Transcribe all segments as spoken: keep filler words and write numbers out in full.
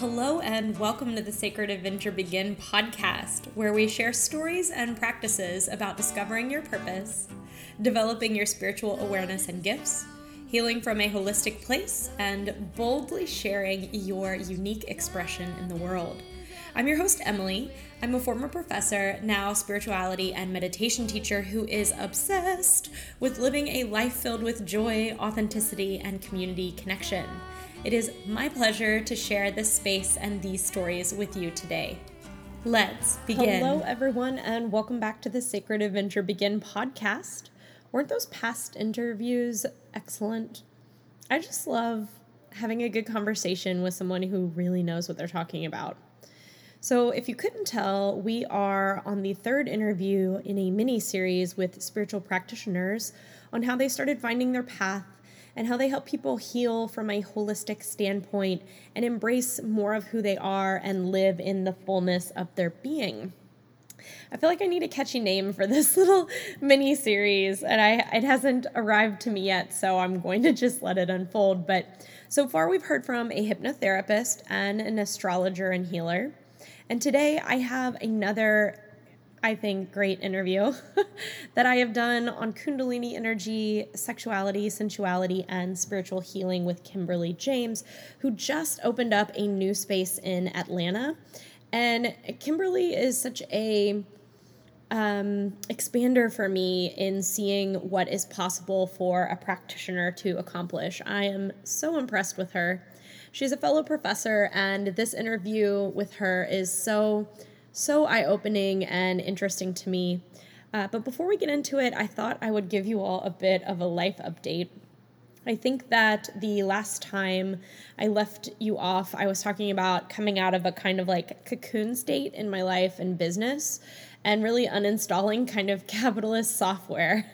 Hello and welcome to the Sacred Adventure Begin podcast, where we share stories and practices about discovering your purpose, developing your spiritual awareness and gifts, healing from a holistic place, and boldly sharing your unique expression in the world. I'm your host, Emily. I'm a former professor, now spirituality and meditation teacher who is obsessed with living a life filled with joy, authenticity, and community connection. It is my pleasure to share this space and these stories with you today. Let's begin. Hello, everyone, and welcome back to the Sacred Adventure Begin podcast. Weren't those past interviews excellent? I just love having a good conversation with someone who really knows what they're talking about. So if you couldn't tell, we are on the third interview in a mini-series with spiritual practitioners on how they started finding their path and how they help people heal from a holistic standpoint and embrace more of who they are and live in the fullness of their being. I feel like I need a catchy name for this little mini series, and I it hasn't arrived to me yet, so I'm going to just let it unfold. But so far we've heard from a hypnotherapist and an astrologer and healer. And today I have another, I think, great interview that I have done on Kundalini energy, sexuality, sensuality, and spiritual healing with Kimberly James, who just opened up a new space in Atlanta. And Kimberly is such a um, expander for me in seeing what is possible for a practitioner to accomplish. I am so impressed with her. She's a fellow professor, and this interview with her is so So eye-opening and interesting to me. Uh, but before we get into it, I thought I would give you all a bit of a life update. I think that the last time I left you off, I was talking about coming out of a kind of like cocoon state in my life and business and really uninstalling kind of capitalist software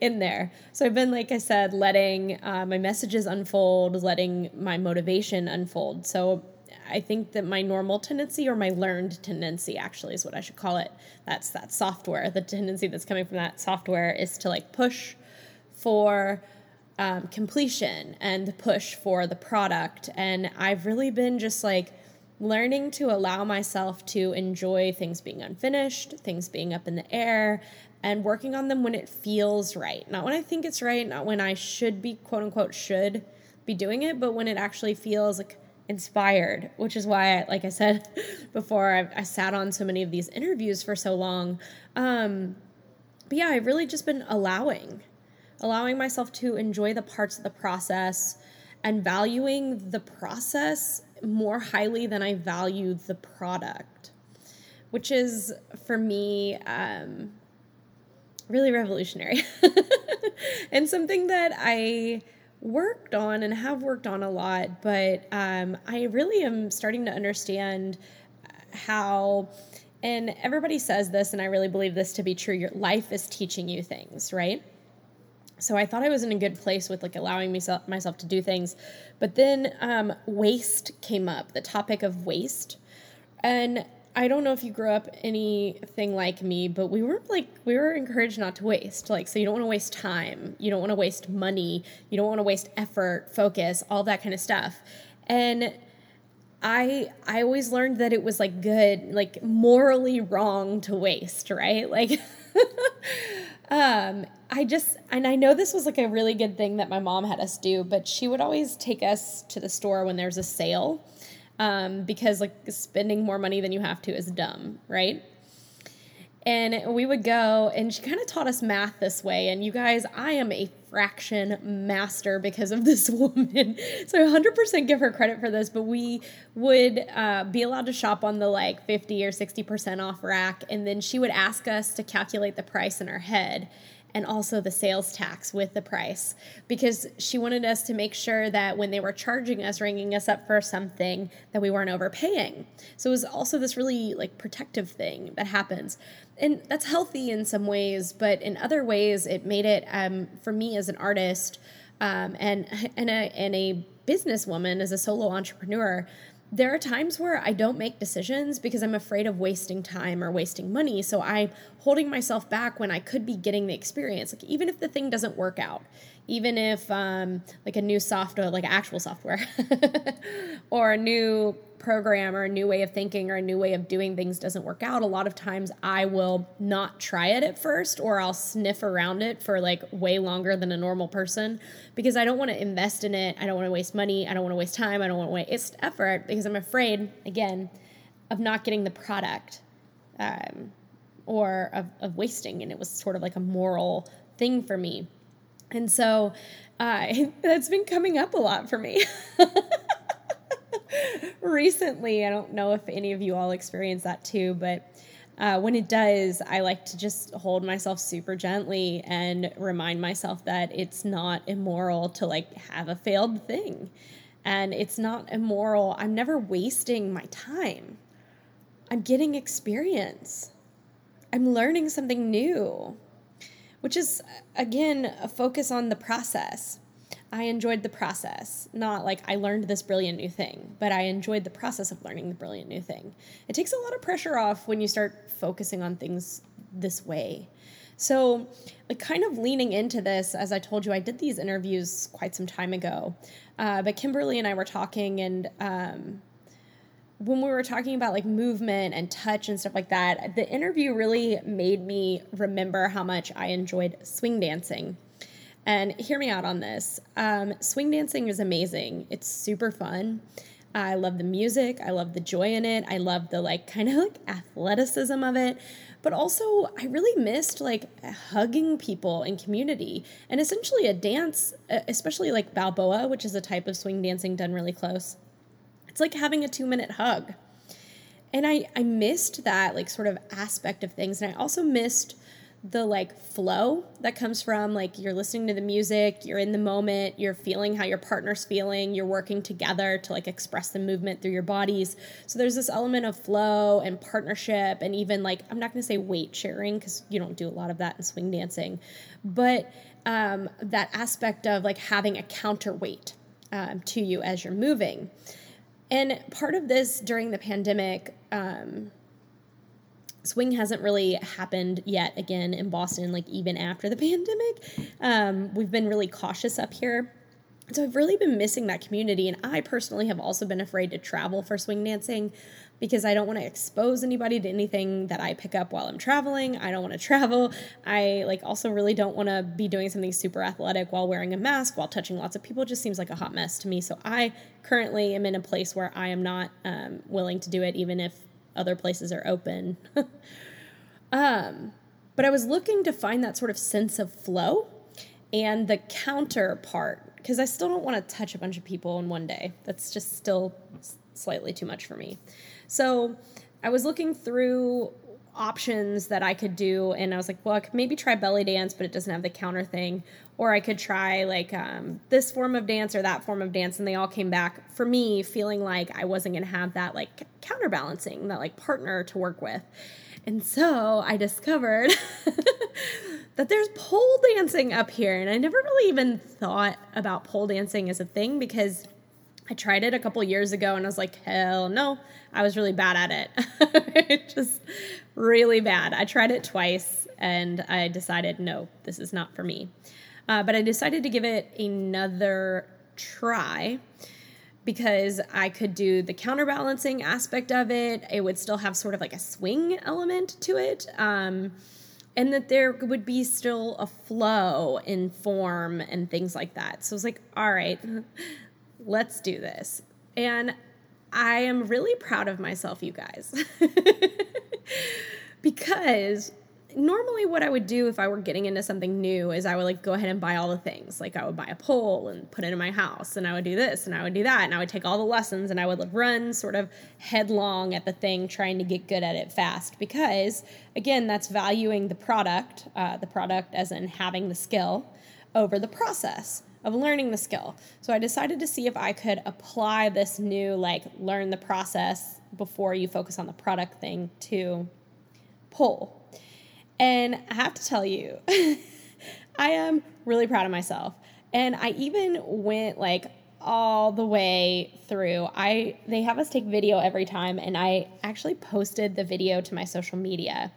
in there. So I've been, like I said, letting uh, my messages unfold, letting my motivation unfold. So I think that my normal tendency, or my learned tendency actually is what I should call it. That's that software. The tendency that's coming from that software is to like push for um, completion and the push for the product. And I've really been just like learning to allow myself to enjoy things being unfinished, things being up in the air, and working on them when it feels right. Not when I think it's right, not when I should be, quote unquote, should be doing it, but when it actually feels like inspired, which is why, like I said before, I've, I sat on so many of these interviews for so long. Um, but yeah, I've really just been allowing, allowing myself to enjoy the parts of the process and valuing the process more highly than I value the product, which is for me, um, really revolutionary and something that I worked on and have worked on a lot, but um, I really am starting to understand how, and everybody says this, and I really believe this to be true, your life is teaching you things, right? So I thought I was in a good place with like allowing myself, myself to do things, but then um, waste came up, the topic of waste. And I don't know if you grew up anything like me, but we were like, we were encouraged not to waste. Like, so you don't want to waste time. You don't want to waste money. You don't want to waste effort, focus, all that kind of stuff. And I, I always learned that it was like good, like morally wrong to waste, right? Like, um, I just, and I know this was like a really good thing that my mom had us do, but she would always take us to the store when there's a sale. Um, because like spending more money than you have to is dumb, right? And we would go, and she kind of taught us math this way. And you guys, I am a fraction master because of this woman. So one hundred percent give her credit for this, but we would uh, be allowed to shop on the like fifty or sixty percent off rack. And then she would ask us to calculate the price in our head and also the sales tax with the price, because she wanted us to make sure that when they were charging us, ringing us up for something, that we weren't overpaying. So it was also this really like protective thing that happens. And that's healthy in some ways, but in other ways it made it, um, for me as an artist um, and, and, a, and a businesswoman, as a solo entrepreneur, there are times where I don't make decisions because I'm afraid of wasting time or wasting money. So I'm holding myself back when I could be getting the experience. Like, even if the thing doesn't work out, even if um, like a new software, like actual software or a new program or a new way of thinking or a new way of doing things doesn't work out, a lot of times I will not try it at first, or I'll sniff around it for like way longer than a normal person because I don't want to invest in it. I don't want to waste money. I don't want to waste time. I don't want to waste effort because I'm afraid, again, of not getting the product, um, or of, of wasting. And it was sort of like a moral thing for me. And so uh, that's been coming up a lot for me recently. I don't know if any of you all experience that too, but uh, when it does, I like to just hold myself super gently and remind myself that it's not immoral to like have a failed thing. And it's not immoral. I'm never wasting my time. I'm getting experience. I'm learning something new, which is, again, a focus on the process. I enjoyed the process, not like I learned this brilliant new thing, but I enjoyed the process of learning the brilliant new thing. It takes a lot of pressure off when you start focusing on things this way. So like kind of leaning into this, as I told you, I did these interviews quite some time ago, uh, but Kimberly and I were talking, and um, when we were talking about like movement and touch and stuff like that, the interview really made me remember how much I enjoyed swing dancing. And hear me out on this. Um, swing dancing is amazing. It's super fun. I love the music. I love the joy in it. I love the like kind of like athleticism of it. But also I really missed like hugging people in community, and essentially a dance, especially like Balboa, which is a type of swing dancing done really close. It's like having a two minute hug. And I, I missed that like sort of aspect of things. And I also missed the like flow that comes from like you're listening to the music, you're in the moment, you're feeling how your partner's feeling, you're working together to like express the movement through your bodies. So there's this element of flow and partnership, and even like, I'm not going to say weight sharing because you don't do a lot of that in swing dancing, but um, that aspect of like having a counterweight um, to you as you're moving. And part of this during the pandemic, um, swing hasn't really happened yet again in Boston, like even after the pandemic. Um, we've been really cautious up here. So I've really been missing that community. And I personally have also been afraid to travel for swing dancing because I don't want to expose anybody to anything that I pick up while I'm traveling. I don't want to travel. I like also really don't want to be doing something super athletic while wearing a mask, while touching lots of people. It just seems like a hot mess to me. So I currently am in a place where I am not um, willing to do it, even if other places are open. um, but I was looking to find that sort of sense of flow and the counterpart, because I still don't want to touch a bunch of people in one day. That's just still slightly too much for me. So I was looking through options that I could do, and I was like, well, I could maybe try belly dance, but it doesn't have the counter thing. Or I could try like um, this form of dance or that form of dance. And they all came back for me feeling like I wasn't going to have that like counterbalancing, that like partner to work with. And so I discovered that there's pole dancing up here. And I never really even thought about pole dancing as a thing because I tried it a couple years ago and I was like, hell no, I was really bad at it. Just really bad. I tried it twice and I decided, no, this is not for me. Uh, but I decided to give it another try because I could do the counterbalancing aspect of it. It would still have sort of like a swing element to it. Um, and that there would be still a flow in form and things like that. So I was like, all right, let's do this. And I am really proud of myself, you guys, because normally what I would do if I were getting into something new is I would like go ahead and buy all the things. Like I would buy a pole and put it in my house, and I would do this and I would do that. And I would take all the lessons and I would run sort of headlong at the thing, trying to get good at it fast, because again, that's valuing the product, uh, the product as in having the skill over the process of learning the skill. So I decided to see if I could apply this new, like learn the process before you focus on the product thing to pole. And I have to tell you, I am really proud of myself. And I even went like all the way through. I they have us take video every time, and I actually posted the video to my social media.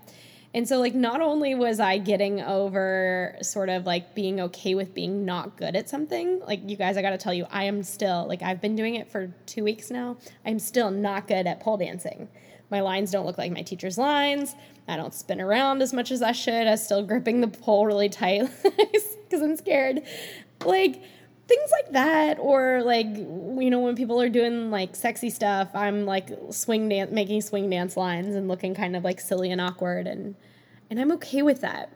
And so, like, not only was I getting over sort of, like, being okay with being not good at something, like, you guys, I got to tell you, I am still, like, I've been doing it for two weeks now. I'm still not good at pole dancing. My lines don't look like my teacher's lines. I don't spin around as much as I should. I'm still gripping the pole really tight because I'm scared. Like, things like that, or like, you know, when people are doing like sexy stuff, I'm like swing dance, making swing dance lines and looking kind of like silly and awkward, and and I'm okay with that.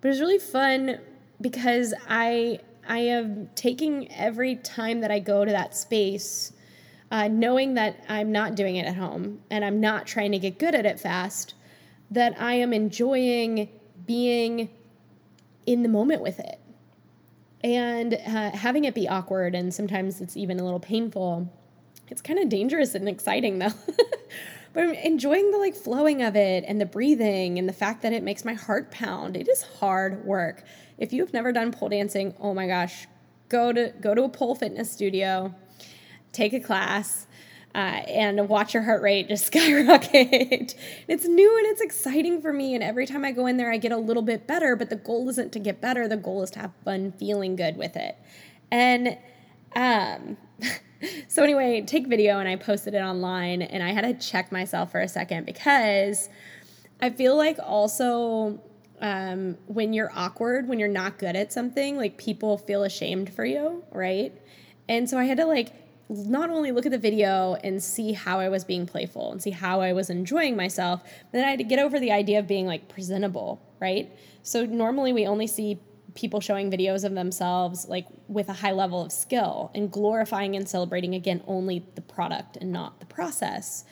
But it's really fun because I I am taking every time that I go to that space, uh, knowing that I'm not doing it at home and I'm not trying to get good at it fast, that I am enjoying being in the moment with it. And uh, having it be awkward, and sometimes it's even a little painful. It's kind of dangerous and exciting, though. But I'm enjoying the, like, flowing of it and the breathing and the fact that it makes my heart pound. It is hard work. If you've never done pole dancing, oh my gosh, go to go to a pole fitness studio, take a class, uh, and watch your heart rate just skyrocket. It's new and it's exciting for me, and every time I go in there, I get a little bit better, but the goal isn't to get better. The goal is to have fun feeling good with it. And um, so anyway, take video, and I posted it online, and I had to check myself for a second because I feel like also um, when you're awkward, when you're not good at something, like, people feel ashamed for you, right? And so I had to, like, not only look at the video and see how I was being playful and see how I was enjoying myself, but then I had to get over the idea of being, like, presentable, right? So normally we only see people showing videos of themselves, like, with a high level of skill and glorifying and celebrating, again, only the product and not the process.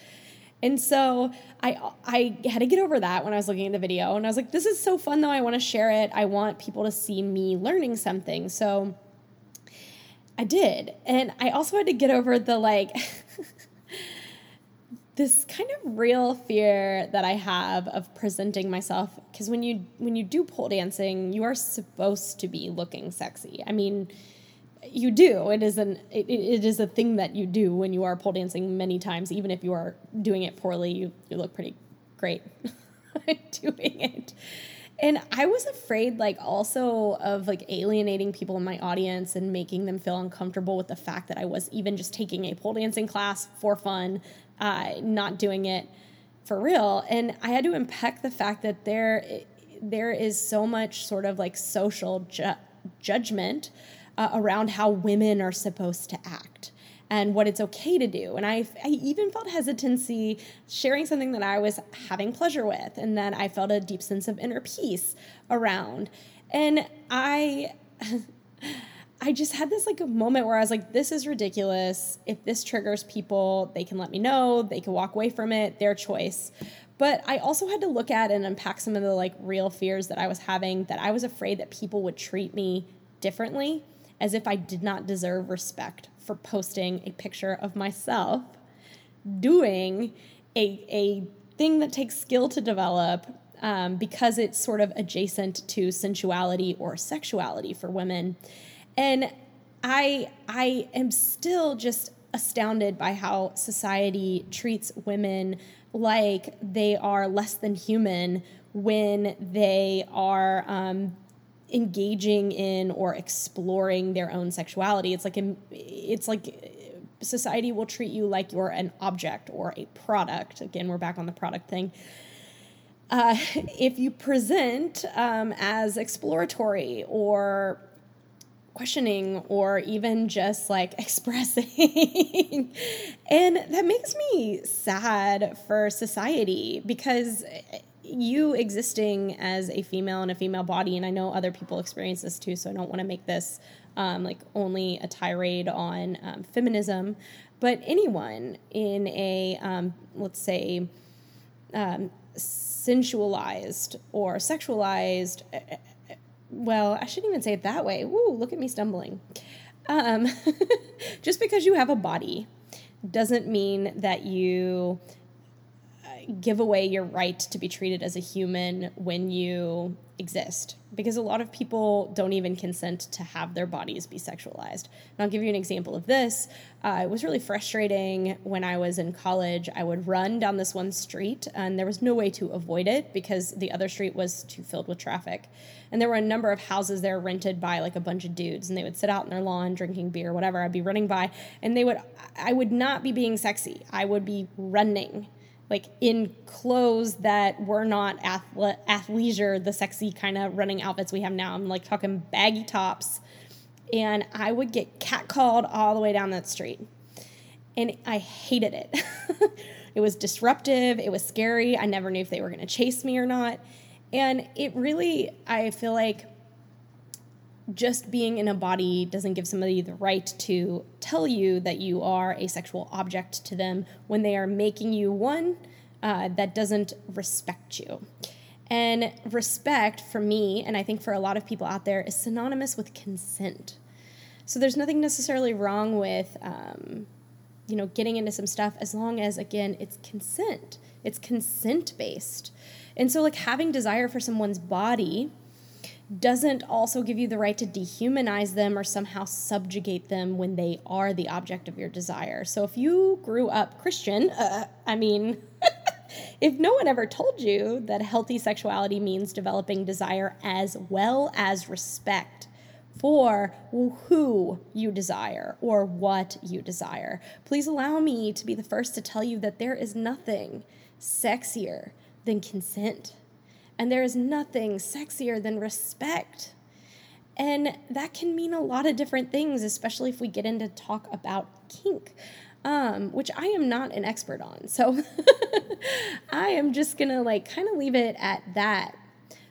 And so I I had to get over that when I was looking at the video, and I was like, this is so fun, though. I want to share it. I want people to see me learning something. So I did. And I also had to get over the, like, this kind of real fear that I have of presenting myself. Because when you, when you do pole dancing, you are supposed to be looking sexy. I mean, you do. It is an, it, it is a thing that you do when you are pole dancing many times. Even if you are doing it poorly, you, you look pretty great doing it. And I was afraid, like, also of, like, alienating people in my audience and making them feel uncomfortable with the fact that I was even just taking a pole dancing class for fun, uh, not doing it for real. And I had to unpack the fact that there there is so much sort of, like, social ju- judgment uh, around how women are supposed to act and what it's okay to do. And I, I even felt hesitancy sharing something that I was having pleasure with and that I felt a deep sense of inner peace around. And I I just had this, like, a moment where I was like, this is ridiculous. If this triggers people, they can let me know. They can walk away from it. Their choice. But I also had to look at and unpack some of the, like, real fears that I was having, that I was afraid that people would treat me differently, as if I did not deserve respect for posting a picture of myself doing a a thing that takes skill to develop, um, because it's sort of adjacent to sensuality or sexuality for women. And I I am still just astounded by how society treats women like they are less than human when they are um, engaging in or exploring their own sexuality. It's like, it's like society will treat you like you're an object or a product. Again, we're back on the product thing. Uh, if you present um, as exploratory or questioning or even just, like, expressing. And that makes me sad for society, because you existing as a female in a female body, and I know other people experience this too, so I don't want to make this um, like only a tirade on um, feminism, but anyone in a, um, let's say, um, sensualized or sexualized, well, I shouldn't even say it that way. Woo, look at me stumbling. Um, just because you have a body doesn't mean that you give away your right to be treated as a human when you exist, because a lot of people don't even consent to have their bodies be sexualized. And I'll give you an example of this. Uh, it was really frustrating when I was in college. I would run down this one street and there was no way to avoid it because the other street was too filled with traffic. And there were a number of houses there rented by like a bunch of dudes, and they would sit out in their lawn drinking beer, whatever. I'd be running by and they would, I would not be being sexy. I would be running like in clothes that were not athle- athleisure, the sexy kind of running outfits we have now. I'm like talking baggy tops. And I would get catcalled all the way down that street. And I hated it. It was disruptive. It was scary. I never knew if they were going to chase me or not. And it really, I feel like just being in a body doesn't give somebody the right to tell you that you are a sexual object to them when they are making you one uh, that doesn't respect you. And respect for me, and I think for a lot of people out there, is synonymous with consent. So there's nothing necessarily wrong with, um, you know, getting into some stuff as long as, again, it's consent. It's consent-based. And so, like, having desire for someone's body doesn't also give you the right to dehumanize them or somehow subjugate them when they are the object of your desire. So if you grew up Christian, uh, I mean, if no one ever told you that healthy sexuality means developing desire as well as respect for who you desire or what you desire, please allow me to be the first to tell you that there is nothing sexier than consent. And there is nothing sexier than respect. And that can mean a lot of different things, especially if we get into talk about kink, um, which I am not an expert on. So I am just going to like kind of leave it at that.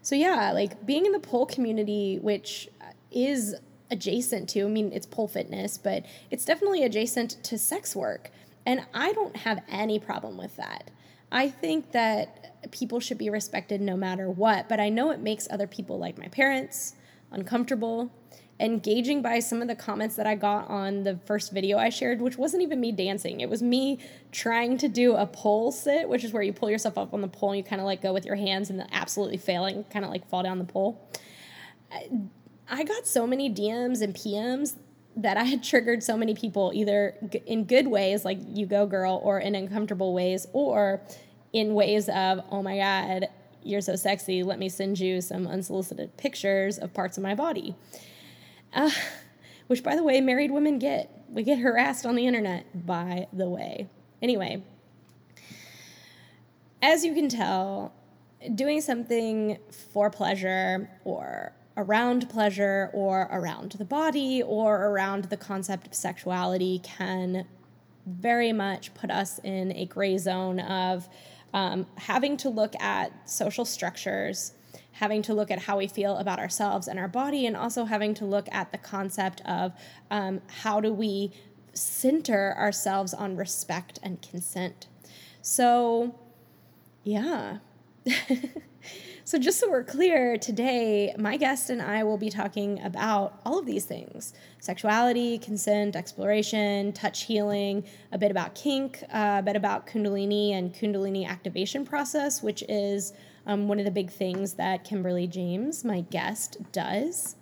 So yeah, like being in the pole community, which is adjacent to, I mean, it's pole fitness, but it's definitely adjacent to sex work. And I don't have any problem with that. I think that people should be respected no matter what, but I know it makes other people like my parents uncomfortable, engaging by some of the comments that I got on the first video I shared, which wasn't even me dancing. It was me trying to do a pole sit, which is where you pull yourself up on the pole and you kind of like go with your hands and absolutely failing, kind of like fall down the pole. I got so many D Ms and P Ms that I had triggered so many people, either in good ways, like you go girl, or in uncomfortable ways, or in ways of, oh my God, you're so sexy. Let me send you some unsolicited pictures of parts of my body. Uh, which, by the way, married women get. We get harassed on the internet, by the way. Anyway, as you can tell, doing something for pleasure or around pleasure or around the body or around the concept of sexuality can very much put us in a gray zone of um, having to look at social structures, having to look at how we feel about ourselves and our body, and also having to look at the concept of um, how do we center ourselves on respect and consent. So, yeah. So just so we're clear, today my guest and I will be talking about all of these things: sexuality, consent, exploration, touch healing, a bit about kink, uh, a bit about Kundalini and Kundalini activation process, which is um, one of the big things that Kimberly James, my guest, does.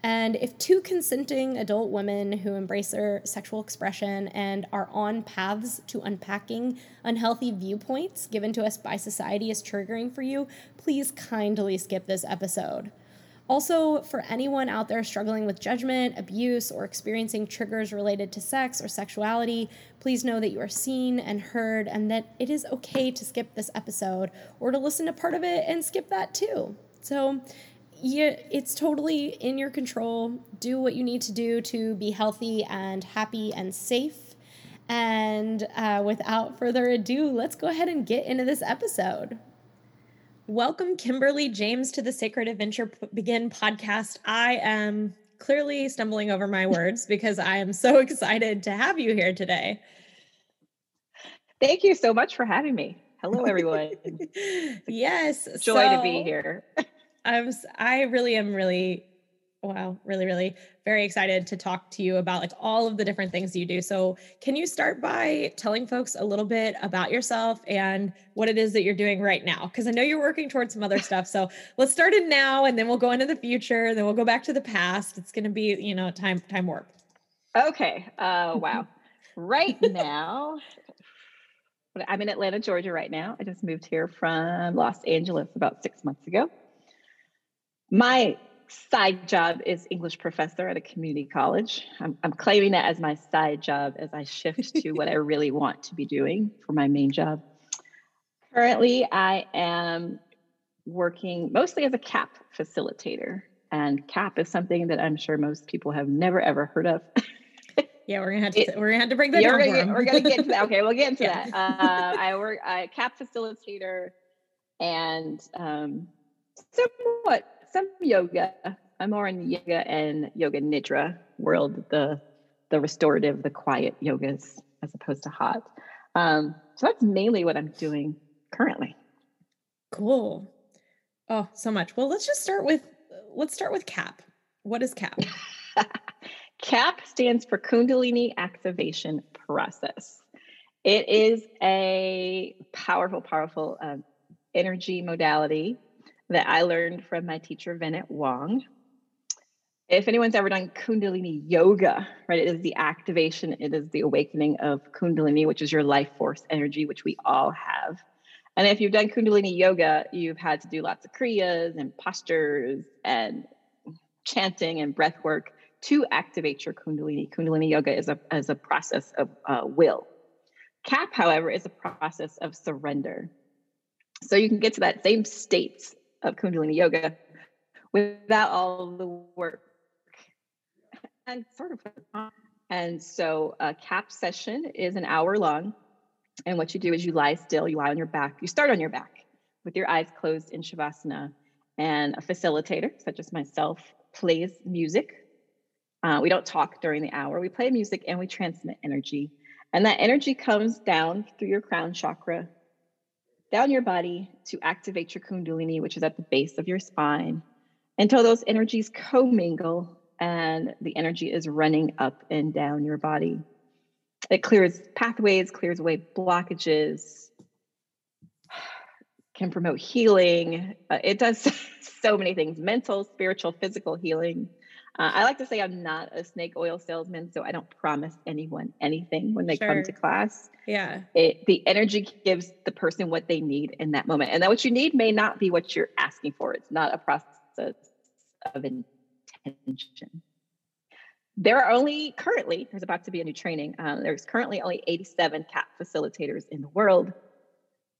And if two consenting adult women who embrace their sexual expression and are on paths to unpacking unhealthy viewpoints given to us by society is triggering for you, please kindly skip this episode. Also, for anyone out there struggling with judgment, abuse, or experiencing triggers related to sex or sexuality, please know that you are seen and heard and that it is okay to skip this episode or to listen to part of it and skip that too. So, yeah, it's totally in your control. Do what you need to do to be healthy and happy and safe. And uh, without further ado, let's go ahead and get into this episode. Welcome, Kimberly James, to the Sacred Adventure Begin podcast. I am clearly stumbling over my words because I am so excited to have you here today. Thank you so much for having me. Hello, everyone. Yes. Joy so- to be here. I'm, I really am really Wow, really, really very excited to talk to you about like all of the different things you do. So can you start by telling folks a little bit about yourself and what it is that you're doing right now? Because I know you're working towards some other stuff. So let's start in now, and then we'll go into the future, and then we'll go back to the past. It's going to be, you know, time, time warp. Okay. Uh, wow. Right now, I'm in Atlanta, Georgia right now. I just moved here from Los Angeles about six months ago. My side job is English professor at a community college. I'm, I'm claiming that as my side job as I shift to what I really want to be doing for my main job. Currently, I am working mostly as a C A P facilitator. And C A P is something that I'm sure most people have never, ever heard of. Yeah, we're gonna have to it, we're gonna have to bring that down. Gonna, we're gonna get to that. Okay, we'll get into yeah. that. Uh, I work I C A P facilitator and um, somewhat some yoga. I'm more in the yoga and yoga nidra world, the the restorative, the quiet yogas as opposed to hot. Um, so that's mainly what I'm doing currently. Cool. Oh, so much. Well, let's just start with let's start with C A P. What is C A P? C A P stands for Kundalini Activation Process. It is a powerful, powerful um, energy modality that I learned from my teacher, Bennett Wong. If anyone's ever done Kundalini yoga, right, it is the activation, it is the awakening of Kundalini, which is your life force energy, which we all have. And if you've done Kundalini yoga, you've had to do lots of kriyas and postures and chanting and breath work to activate your Kundalini. Kundalini yoga is a, is a process of uh, will. C A P, however, is a process of surrender. So you can get to that same state of Kundalini yoga without all the work and sort of. And so a C A P session is an hour long. And what you do is you lie still, you lie on your back. You start on your back with your eyes closed in Shavasana. And a facilitator, such as myself, plays music. Uh, we don't talk during the hour. We play music and we transmit energy. And that energy comes down through your crown chakra, down your body to activate your Kundalini, which is at the base of your spine, until those energies commingle and the energy is running up and down your body. It clears pathways, clears away blockages, can promote healing. Uh, it does so many things: mental, spiritual, physical healing. Uh, I like to say I'm not a snake oil salesman, so I don't promise anyone anything when they sure. come to class. Yeah. It, the energy gives the person what they need in that moment. And that what you need may not be what you're asking for. It's not a process of intention. There are only currently, there's about to be a new training. Um, there's currently only eighty-seven C A P facilitators in the world.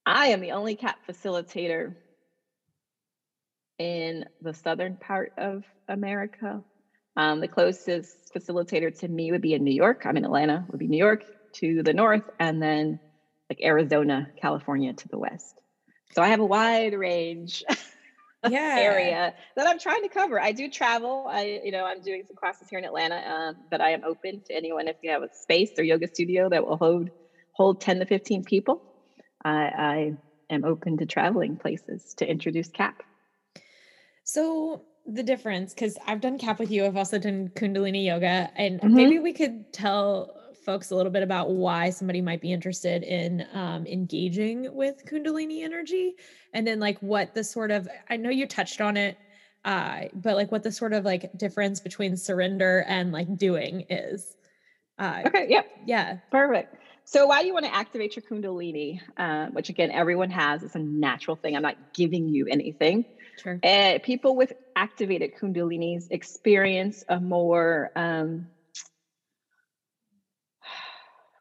I am the only C A P facilitator in the southern part of America. Um, the closest facilitator to me would be in New York. I'm in Atlanta, would be New York to the north, and then like Arizona, California to the west. So I have a wide range yeah. area that I'm trying to cover. I do travel. I, you know, I'm doing some classes here in Atlanta, um, but I am open to anyone. If you have a space or yoga studio that will hold hold ten to fifteen people, I, I am open to traveling places to introduce C A P. So the difference, because I've done C A P with you, I've also done Kundalini yoga, and mm-hmm. maybe we could tell folks a little bit about why somebody might be interested in um, engaging with Kundalini energy, and then like what the sort of, I know you touched on it, uh, but like what the sort of like difference between surrender and like doing is. Uh, okay. Yep. Yeah. Perfect. So why do you want to activate your Kundalini, uh, which again, everyone has, it's a natural thing. I'm not giving you anything. Sure. Uh, people with activated Kundalinis experience a more, um,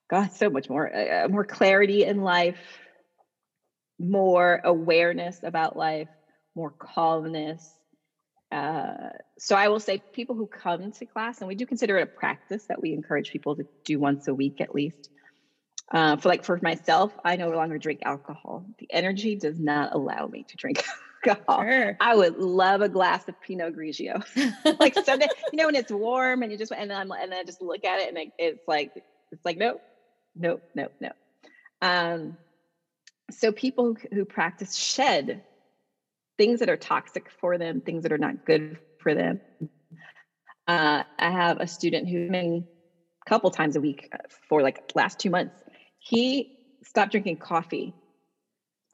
God, so much more, uh, more clarity in life, more awareness about life, more calmness. Uh, so I will say people who come to class, and we do consider it a practice that we encourage people to do once a week at least. Uh, for like for myself, I no longer drink alcohol. The energy does not allow me to drink alcohol. Sure. I would love a glass of Pinot Grigio. Like someday, you know, when it's warm and you just, and then I'm, and then I just look at it and it, it's like, it's like, no, no, no, no. Um, so people who, who practice shed things that are toxic for them, things that are not good for them. Uh, I have a student who's been a couple times a week for like last two months. He stopped drinking coffee.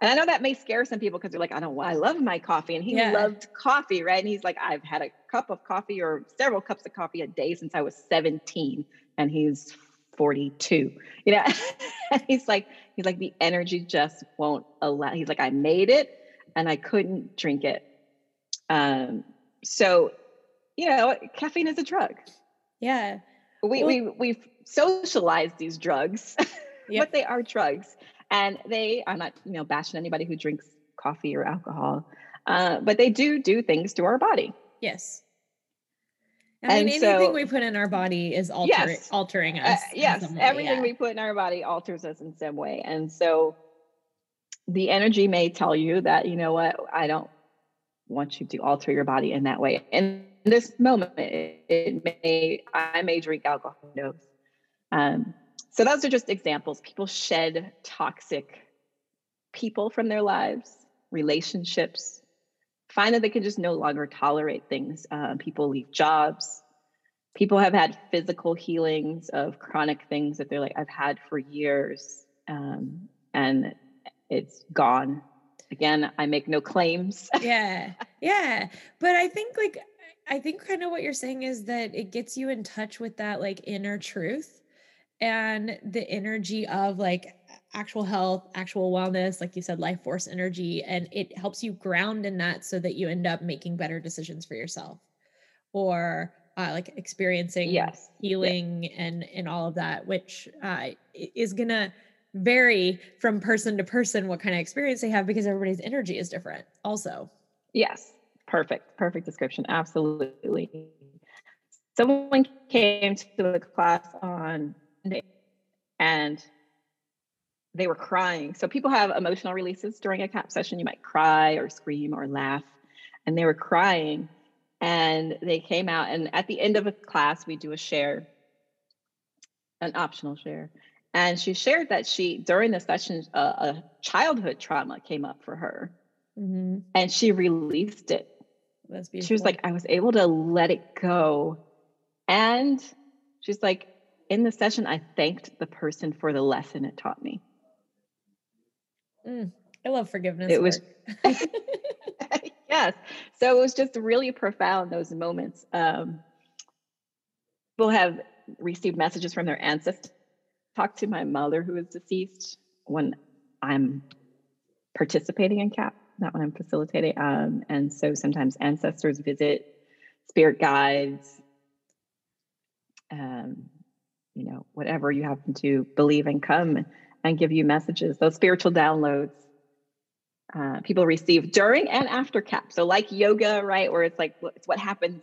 And I know that may scare some people because they're like, I don't, I love my coffee. And he yeah. loved coffee, right? And he's like, I've had a cup of coffee or several cups of coffee a day since I was seventeen. And he's forty-two, you know, and he's like, he's like, the energy just won't allow. He's like, I made it and I couldn't drink it. Um, so, you know, caffeine is a drug. Yeah. We, well, we, we've socialized these drugs, yeah. but they are drugs. And they are not, you know, bashing anybody who drinks coffee or alcohol, uh, but they do do things to our body. Yes. I and mean, anything so, we put in our body is alter- yes, altering us. Uh, yes, everything yeah. we put in our body alters us in some way. And so the energy may tell you that, you know what, I don't want you to alter your body in that way. And in this moment, it, it may, I may drink alcohol. Um So those are just examples. People shed toxic people from their lives, relationships, find that they can just no longer tolerate things. Uh, people leave jobs. People have had physical healings of chronic things that they're like, I've had for years, um, and it's gone. Again, I make no claims. yeah, yeah. But I think like, I think kind of what you're saying is that it gets you in touch with that like inner truth. And the energy of like actual health, actual wellness, like you said, life force energy. And it helps you ground in that so that you end up making better decisions for yourself or uh, like experiencing yes. healing yes. and, and all of that, which uh, is going to vary from person to person, what kind of experience they have, because everybody's energy is different also. Yes. Perfect. Perfect description. Absolutely. Someone came to the class on and they were crying. So people have emotional releases during a C A P session. You might cry or scream or laugh. And they were crying and they came out. And at the end of a class, we do a share, an optional share. And she shared that she, during the session, a, a childhood trauma came up for her. Mm-hmm. And she released it. That's beautiful. She was like, I was able to let it go. And she's like, in the session, I thanked the person for the lesson it taught me. Mm, I love forgiveness. It was, yes. So it was just really profound, those moments. Um, people have received messages from their ancestors. Talked to my mother, who is deceased, when I'm participating in C A P, not when I'm facilitating. Um, and so sometimes ancestors visit, spirit guides, um, you know, whatever you happen to believe, and come and give you messages, those spiritual downloads uh, people receive during and after C A P. So like yoga, right, where it's like, it's what happens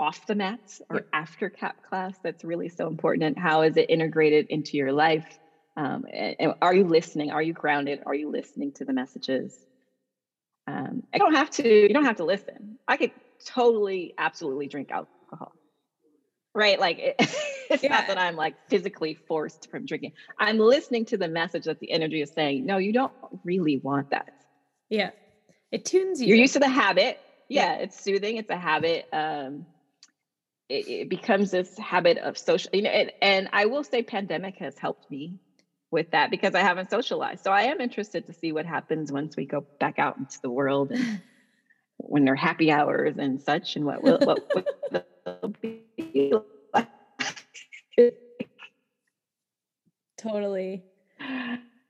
off the mats or after C A P class that's really so important, and how is it integrated into your life? Um, and, and are you listening? Are you grounded? Are you listening to the messages? Um, I don't have to, you don't have to listen. I could totally, absolutely drink alcohol. Right? Like it, it's yeah. not that I'm like physically forced from drinking. I'm listening to the message that the energy is saying, no, you don't really want that. Yeah. It tunes you. You're used to the habit. Yeah. yeah. It's soothing. It's a habit. Um, it, it becomes this habit of social, you know, it, and I will say pandemic has helped me with that because I haven't socialized. So I am interested to see what happens once we go back out into the world and when there are happy hours and such, and what will, what will be like. Totally.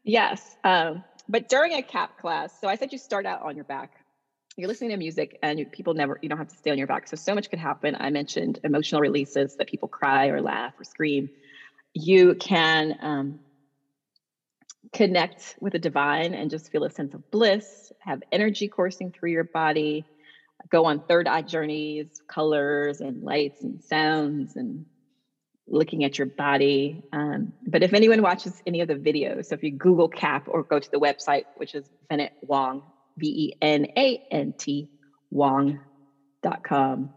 Yes. Um, but during a C A P class, so I said you start out on your back. You're listening to music, and you, people never, you don't have to stay on your back. So, so much could happen. I mentioned emotional releases that people cry or laugh or scream. You can um, connect with the divine and just feel a sense of bliss, have energy coursing through your body. Go on third eye journeys, colors and lights and sounds and looking at your body. Um, but if anyone watches any of the videos, so if you Google C A P or go to the website, which is Bennett Wong, V E N A N T Wong dot com,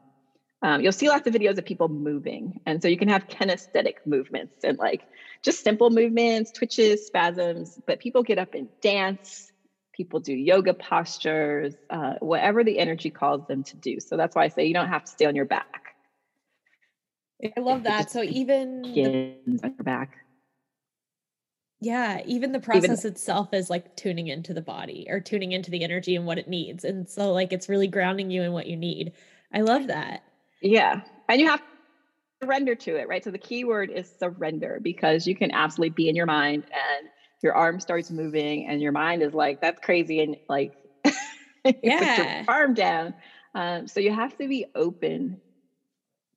um, you'll see lots of videos of people moving. And so you can have kinesthetic movements and like just simple movements, twitches, spasms, but people get up and dance. People do yoga postures, uh, whatever the energy calls them to do. So that's why I say you don't have to stay on your back. I love that. So even skin on your back. Yeah. Even the process even, itself is like tuning into the body or tuning into the energy and what it needs. And so like, it's really grounding you in what you need. I love that. Yeah. And you have to surrender to it, right? So the key word is surrender, because you can absolutely be in your mind and your arm starts moving and your mind is like, that's crazy. And like, yeah, put your arm down. Um, so you have to be open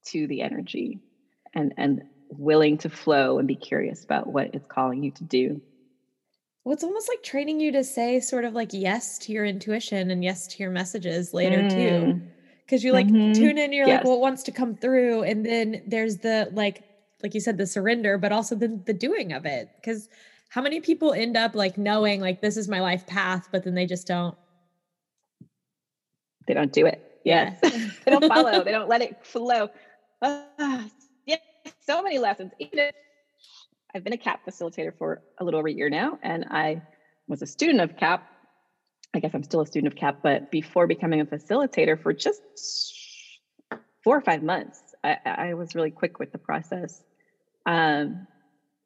to the energy and, and, willing to flow and be curious about what it's calling you to do. Well, it's almost like training you to say sort of like yes to your intuition and yes to your messages later mm. too. Cause you like mm-hmm. tune in, you're yes. like, what well, wants to come through? And then there's the, like, like you said, the surrender, but also the, the doing of it. Cause how many people end up like knowing like, this is my life path, but then they just don't. They don't do it. Yes. Yeah. They don't follow. They don't let it flow. Uh, So many lessons. Even I've been a C A P facilitator for a little over a year now, and I was a student of C A P. I guess I'm still a student of C A P, but before becoming a facilitator for just four or five months, I, I was really quick with the process. Um,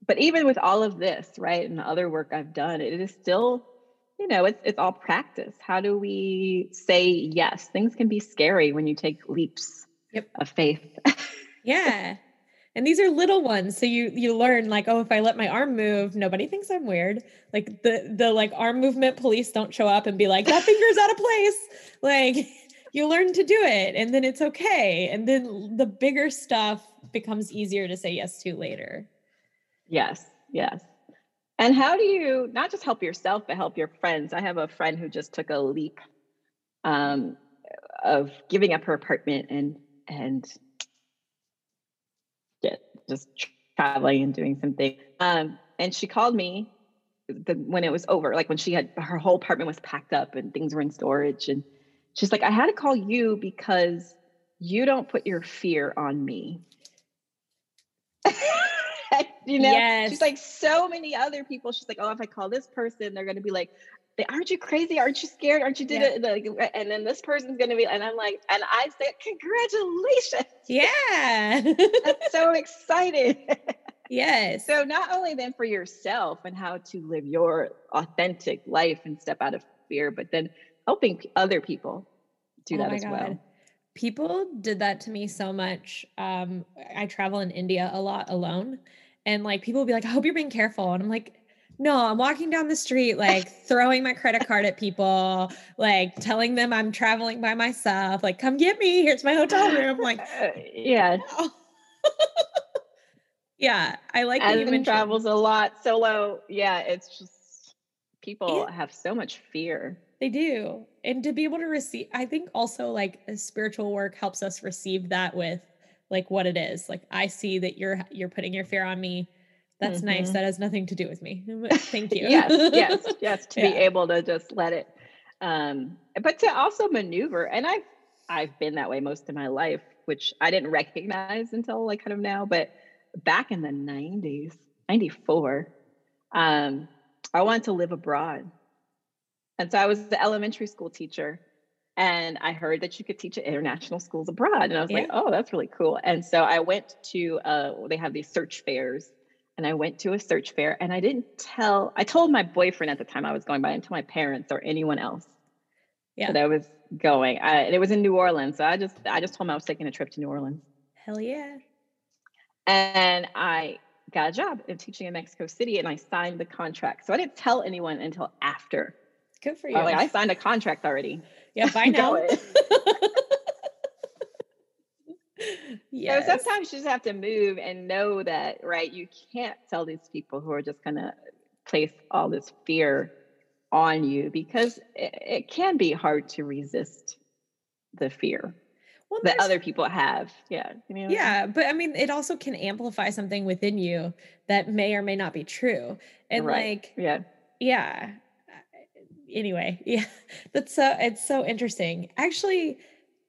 but even with all of this, right, and the other work I've done, it is still, you know, it's, it's all practice. How do we say yes? Things can be scary when you take leaps yep. of faith. Yeah. And these are little ones. So you, you learn like, oh, if I let my arm move, nobody thinks I'm weird. Like the, the like arm movement police don't show up and be like, that finger's out of place. Like you learn to do it and then it's okay. And then the bigger stuff becomes easier to say yes to later. Yes. Yes. And how do you not just help yourself, but help your friends? I have a friend who just took a leap um, of giving up her apartment and, and, just traveling and doing something. Um, and she called me the, when it was over, like when she had, her whole apartment was packed up and things were in storage. And she's like, I had to call you because you don't put your fear on me. You know, yes. She's like so many other people. She's like, oh, if I call this person, they're going to be like, aren't you crazy? Aren't you scared? Aren't you did it? Yeah. Like, and then this person's going to be, and I'm like, and I say, congratulations. Yeah. That's so exciting. Yes. So not only then for yourself and how to live your authentic life and step out of fear, but then helping other people do oh that as God. Well. People did that to me so much. Um, I travel in India a lot alone, and like, people will be like, I hope you're being careful. And I'm like, no, I'm walking down the street, like throwing my credit card at people, like telling them I'm traveling by myself, like, come get me. Here's my hotel room. Like, yeah. No. Yeah. I like that. Evan travels a lot solo. Yeah. It's just people yeah. have so much fear. They do. And to be able to receive, I think also like spiritual work helps us receive that with like what it is. Like, I see that you're, you're putting your fear on me. That's mm-hmm. nice. That has nothing to do with me. Thank you. Yes, yes, yes. To yeah. be able to just let it, um, but to also maneuver. And I've, I've been that way most of my life, which I didn't recognize until like kind of now, but back in the nineties, ninety-four, um, I wanted to live abroad. And so I was the elementary school teacher, and I heard that you could teach at international schools abroad. And I was yeah. like, oh, that's really cool. And so I went to, uh, they have these search fairs. And I went to a search fair, and I didn't tell, I told my boyfriend at the time I was going, by and tell my parents or anyone else yeah. that I was going. I, and it was in New Orleans. So I just, I just told him I was taking a trip to New Orleans. Hell yeah. And I got a job in teaching in Mexico City, and I signed the contract. So I didn't tell anyone until after. Good for you. I, like, I signed a contract already. Yeah, by now. Yes. So sometimes you just have to move and know that, right? You can't tell these people who are just going to place all this fear on you, because it, it can be hard to resist the fear well, that other people have. Yeah. You know? Yeah. But I mean, it also can amplify something within you that may or may not be true. And right. like, yeah. Yeah. Anyway. Yeah. That's so, it's so interesting. Actually,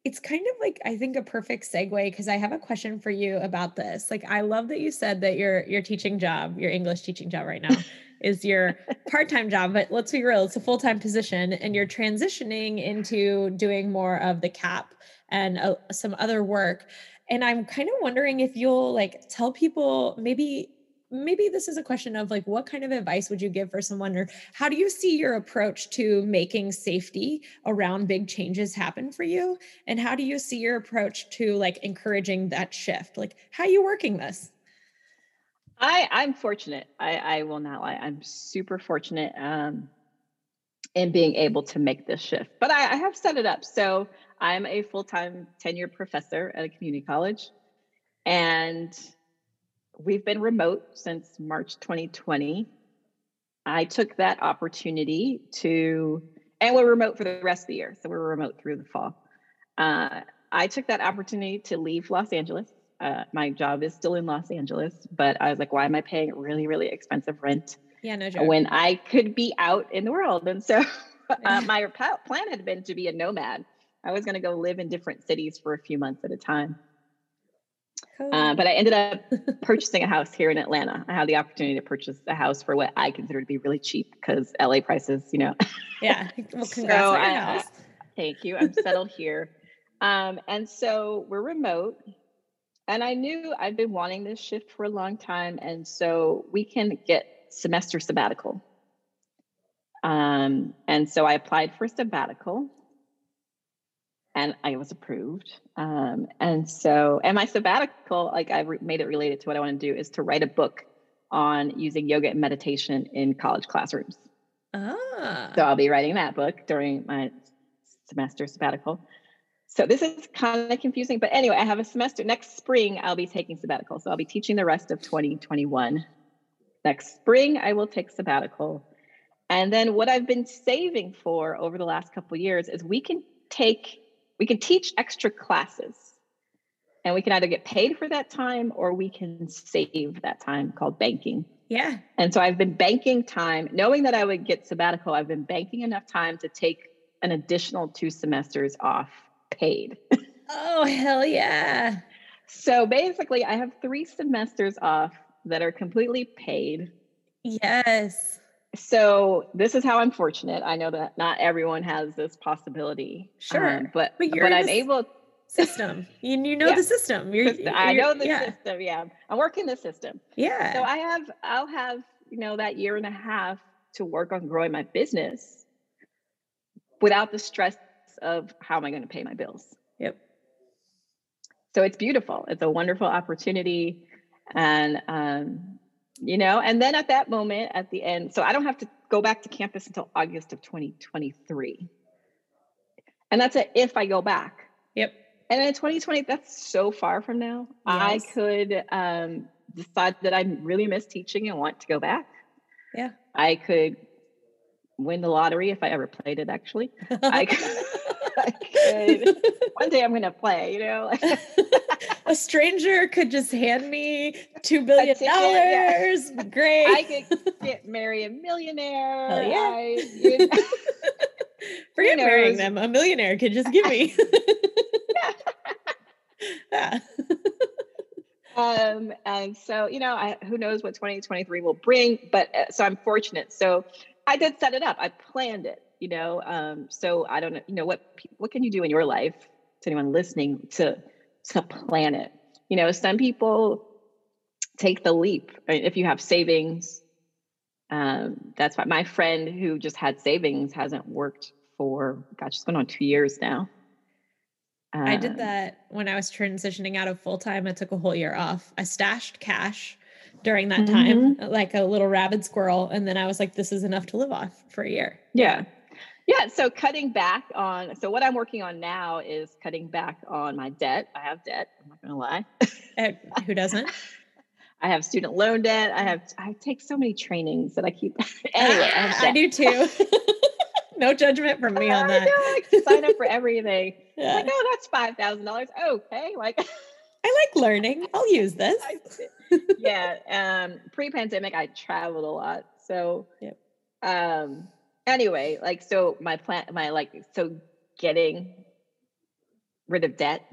it's kind of like, I think, a perfect segue, because I have a question for you about this. Like, I love that you said that your, your teaching job, your English teaching job right now is your part-time job, but let's be real, it's a full-time position, and you're transitioning into doing more of the C A P and uh, some other work. And I'm kind of wondering if you'll like tell people, maybe, maybe this is a question of like, what kind of advice would you give for someone, or how do you see your approach to making safety around big changes happen for you? And how do you see your approach to like encouraging that shift? Like, how are you working this? I, I'm fortunate. I, I will not lie. I'm super fortunate um, in being able to make this shift, but I, I have set it up. So I'm a full-time tenured professor at a community college, and we've been remote since March twenty twenty. I took that opportunity to, and we're remote for the rest of the year. So we're remote through the fall. Uh, I took that opportunity to leave Los Angeles. Uh, my job is still in Los Angeles, but I was like, why am I paying really, really expensive rent yeah, no joke. when I could be out in the world? And so uh, my plan had been to be a nomad. I was going to go live in different cities for a few months at a time. Cool. Uh, but I ended up purchasing a house here in Atlanta. I had the opportunity to purchase a house for what I consider to be really cheap, because L A prices, you know. Yeah. Well, congrats so on your house. I, thank you. I'm settled here. Um, and so we're remote. And I knew I've been wanting this shift for a long time. And so we can get semester sabbatical. Um, and so I applied for sabbatical. And I was approved. Um, and so, and my sabbatical, like I re- made it related to what I want to do, is to write a book on using yoga and meditation in college classrooms. Ah. So I'll be writing that book during my semester sabbatical. So this is kind of confusing, but anyway, I have a semester. Next spring, I'll be taking sabbatical. So I'll be teaching the rest of twenty twenty-one. Next spring, I will take sabbatical. And then what I've been saving for over the last couple of years is we can take... we can teach extra classes, and we can either get paid for that time or we can save that time, called banking. Yeah. And so I've been banking time, knowing that I would get sabbatical. I've been banking enough time to take an additional two semesters off paid. Oh, hell yeah. So basically I have three semesters off that are completely paid. Yes. So this is how I'm fortunate. I know that not everyone has this possibility. Sure. Um, but but, you're but I'm able. System. You, you know yeah. the system. You're, system. You're, I know the yeah. system. Yeah. I'm working the system. Yeah. So I have, I'll have, you know, that year and a half to work on growing my business without the stress of how am I going to pay my bills? Yep. So it's beautiful. It's a wonderful opportunity. And, um, you know, and then at that moment, at the end, so I don't have to go back to campus until August of twenty twenty-three. And that's it, if I go back. Yep. And in twenty twenty, that's so far from now. Yes. I could um, decide that I really miss teaching and want to go back. Yeah. I could win the lottery if I ever played it, actually. I could. I could. One day I'm going to play, you know. A stranger could just hand me two billion dollars. Yeah. Great. I could get marry a millionaire. Hell yeah. I, you know, Forget marrying them. A millionaire could just give me. yeah. um, and so, you know, I, who knows what twenty twenty-three will bring, but uh, so I'm fortunate. So I did set it up. I planned it. You know, um, so I don't know, you know, what, what can you do in your life, to anyone listening, to, to plan it? You know, some people take the leap. I mean, if you have savings, um, that's why my friend who just had savings hasn't worked for, gosh, it's going on two years now. Um, I did that when I was transitioning out of full-time. I took a whole year off. I stashed cash during that mm-hmm. time, like a little rabid squirrel. And then I was like, this is enough to live off for a year. Yeah. Yeah. So cutting back on, so what I'm working on now is cutting back on my debt. I have debt. I'm not going to lie. Uh, who doesn't? I have student loan debt. I have, I take so many trainings that I keep. anyway, I, have I do too. No judgment from me on that. I know, I sign up for everything. Yeah. Like, oh, that's five thousand dollars. Okay. Like, I like learning. I'll use this. yeah. Um, pre-pandemic, I traveled a lot. So, yep. um, Anyway, like, so my plan, my like, so getting rid of debt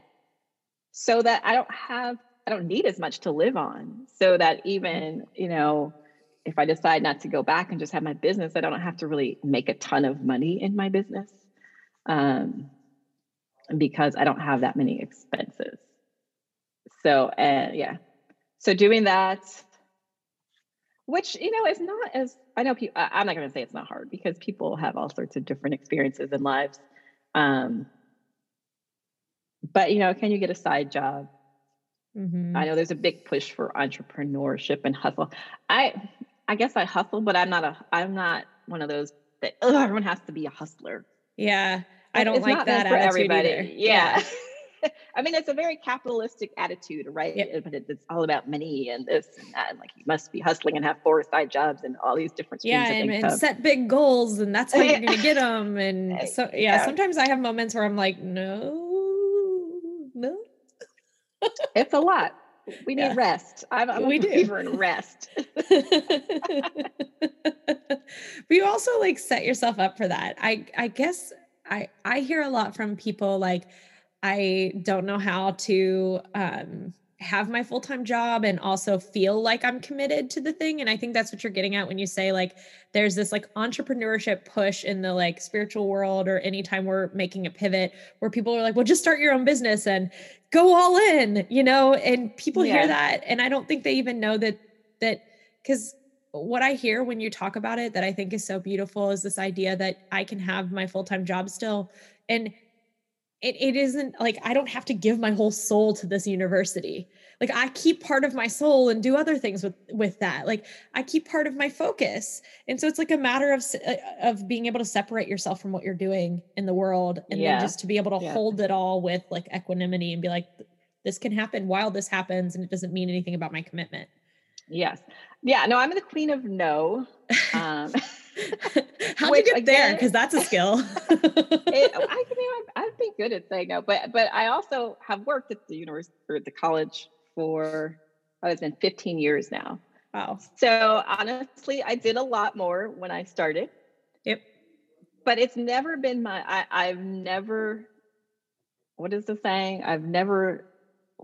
so that I don't have, I don't need as much to live on, so that even, you know, if I decide not to go back and just have my business, I don't have to really make a ton of money in my business, um, because I don't have that many expenses. So, and uh, yeah, so doing that, which, you know, is not as, I know people, I'm not going to say it's not hard because people have all sorts of different experiences in lives. Um, but, you know, can you get a side job? Mm-hmm. I know there's a big push for entrepreneurship and hustle. I, I guess I hustle, but I'm not a, I'm not one of those that oh, everyone has to be a hustler. Yeah. I don't it's like that for everybody. Either. Yeah. yeah. I mean, it's a very capitalistic attitude, right? Yep. But it's all about money and this and that. And like, you must be hustling and have four side jobs and all these different streams yeah, of and, income. And set big goals and that's how you're going to get them. And so, yeah, yeah, sometimes I have moments where I'm like, no, no. It's a lot. We need yeah. rest. I'm, I'm we do and rest. But you also like set yourself up for that. I, I guess I, I hear a lot from people like, I don't know how to, um, have my full-time job and also feel like I'm committed to the thing. And I think that's what you're getting at when you say like, there's this like entrepreneurship push in the like spiritual world or anytime we're making a pivot where people are like, well, just start your own business and go all in, you know, and people yeah. hear that. And I don't think they even know that, that, because what I hear when you talk about it that I think is so beautiful is this idea that I can have my full-time job still. And It it isn't like, I don't have to give my whole soul to this university. Like I keep part of my soul and do other things with, with that. Like I keep part of my focus. And so it's like a matter of, of being able to separate yourself from what you're doing in the world. And yeah. then just to be able to yeah. hold it all with like equanimity and be like, this can happen while this happens. And it doesn't mean anything about my commitment. Yes. Yeah. No, I'm the queen of no. Um, How'd you get again, there? Because that's a skill. it, I mean, I've, I've been good at saying no, but but I also have worked at the university or at the college for oh, it's been fifteen years now. Wow. So honestly, I did a lot more when I started. Yep. But it's never been my. I, I've never. What is the saying? I've never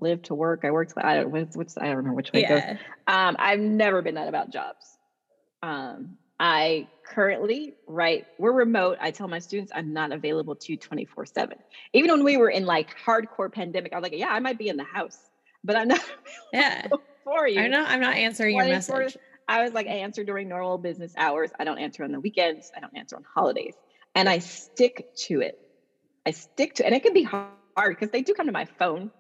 lived to work. I worked. I don't. Which I don't remember which way yeah. it goes. Um, I've never been that about jobs. Um. I currently write, we're remote. I tell my students I'm not available to twenty-four seven. Even when we were in like hardcore pandemic, I was like, yeah, I might be in the house, but I'm not yeah. for you. I know I'm not answering your message. I was like, I answer during normal business hours. I don't answer on the weekends. I don't answer on holidays. And I stick to it. I stick to, and it can be hard because they do come to my phone,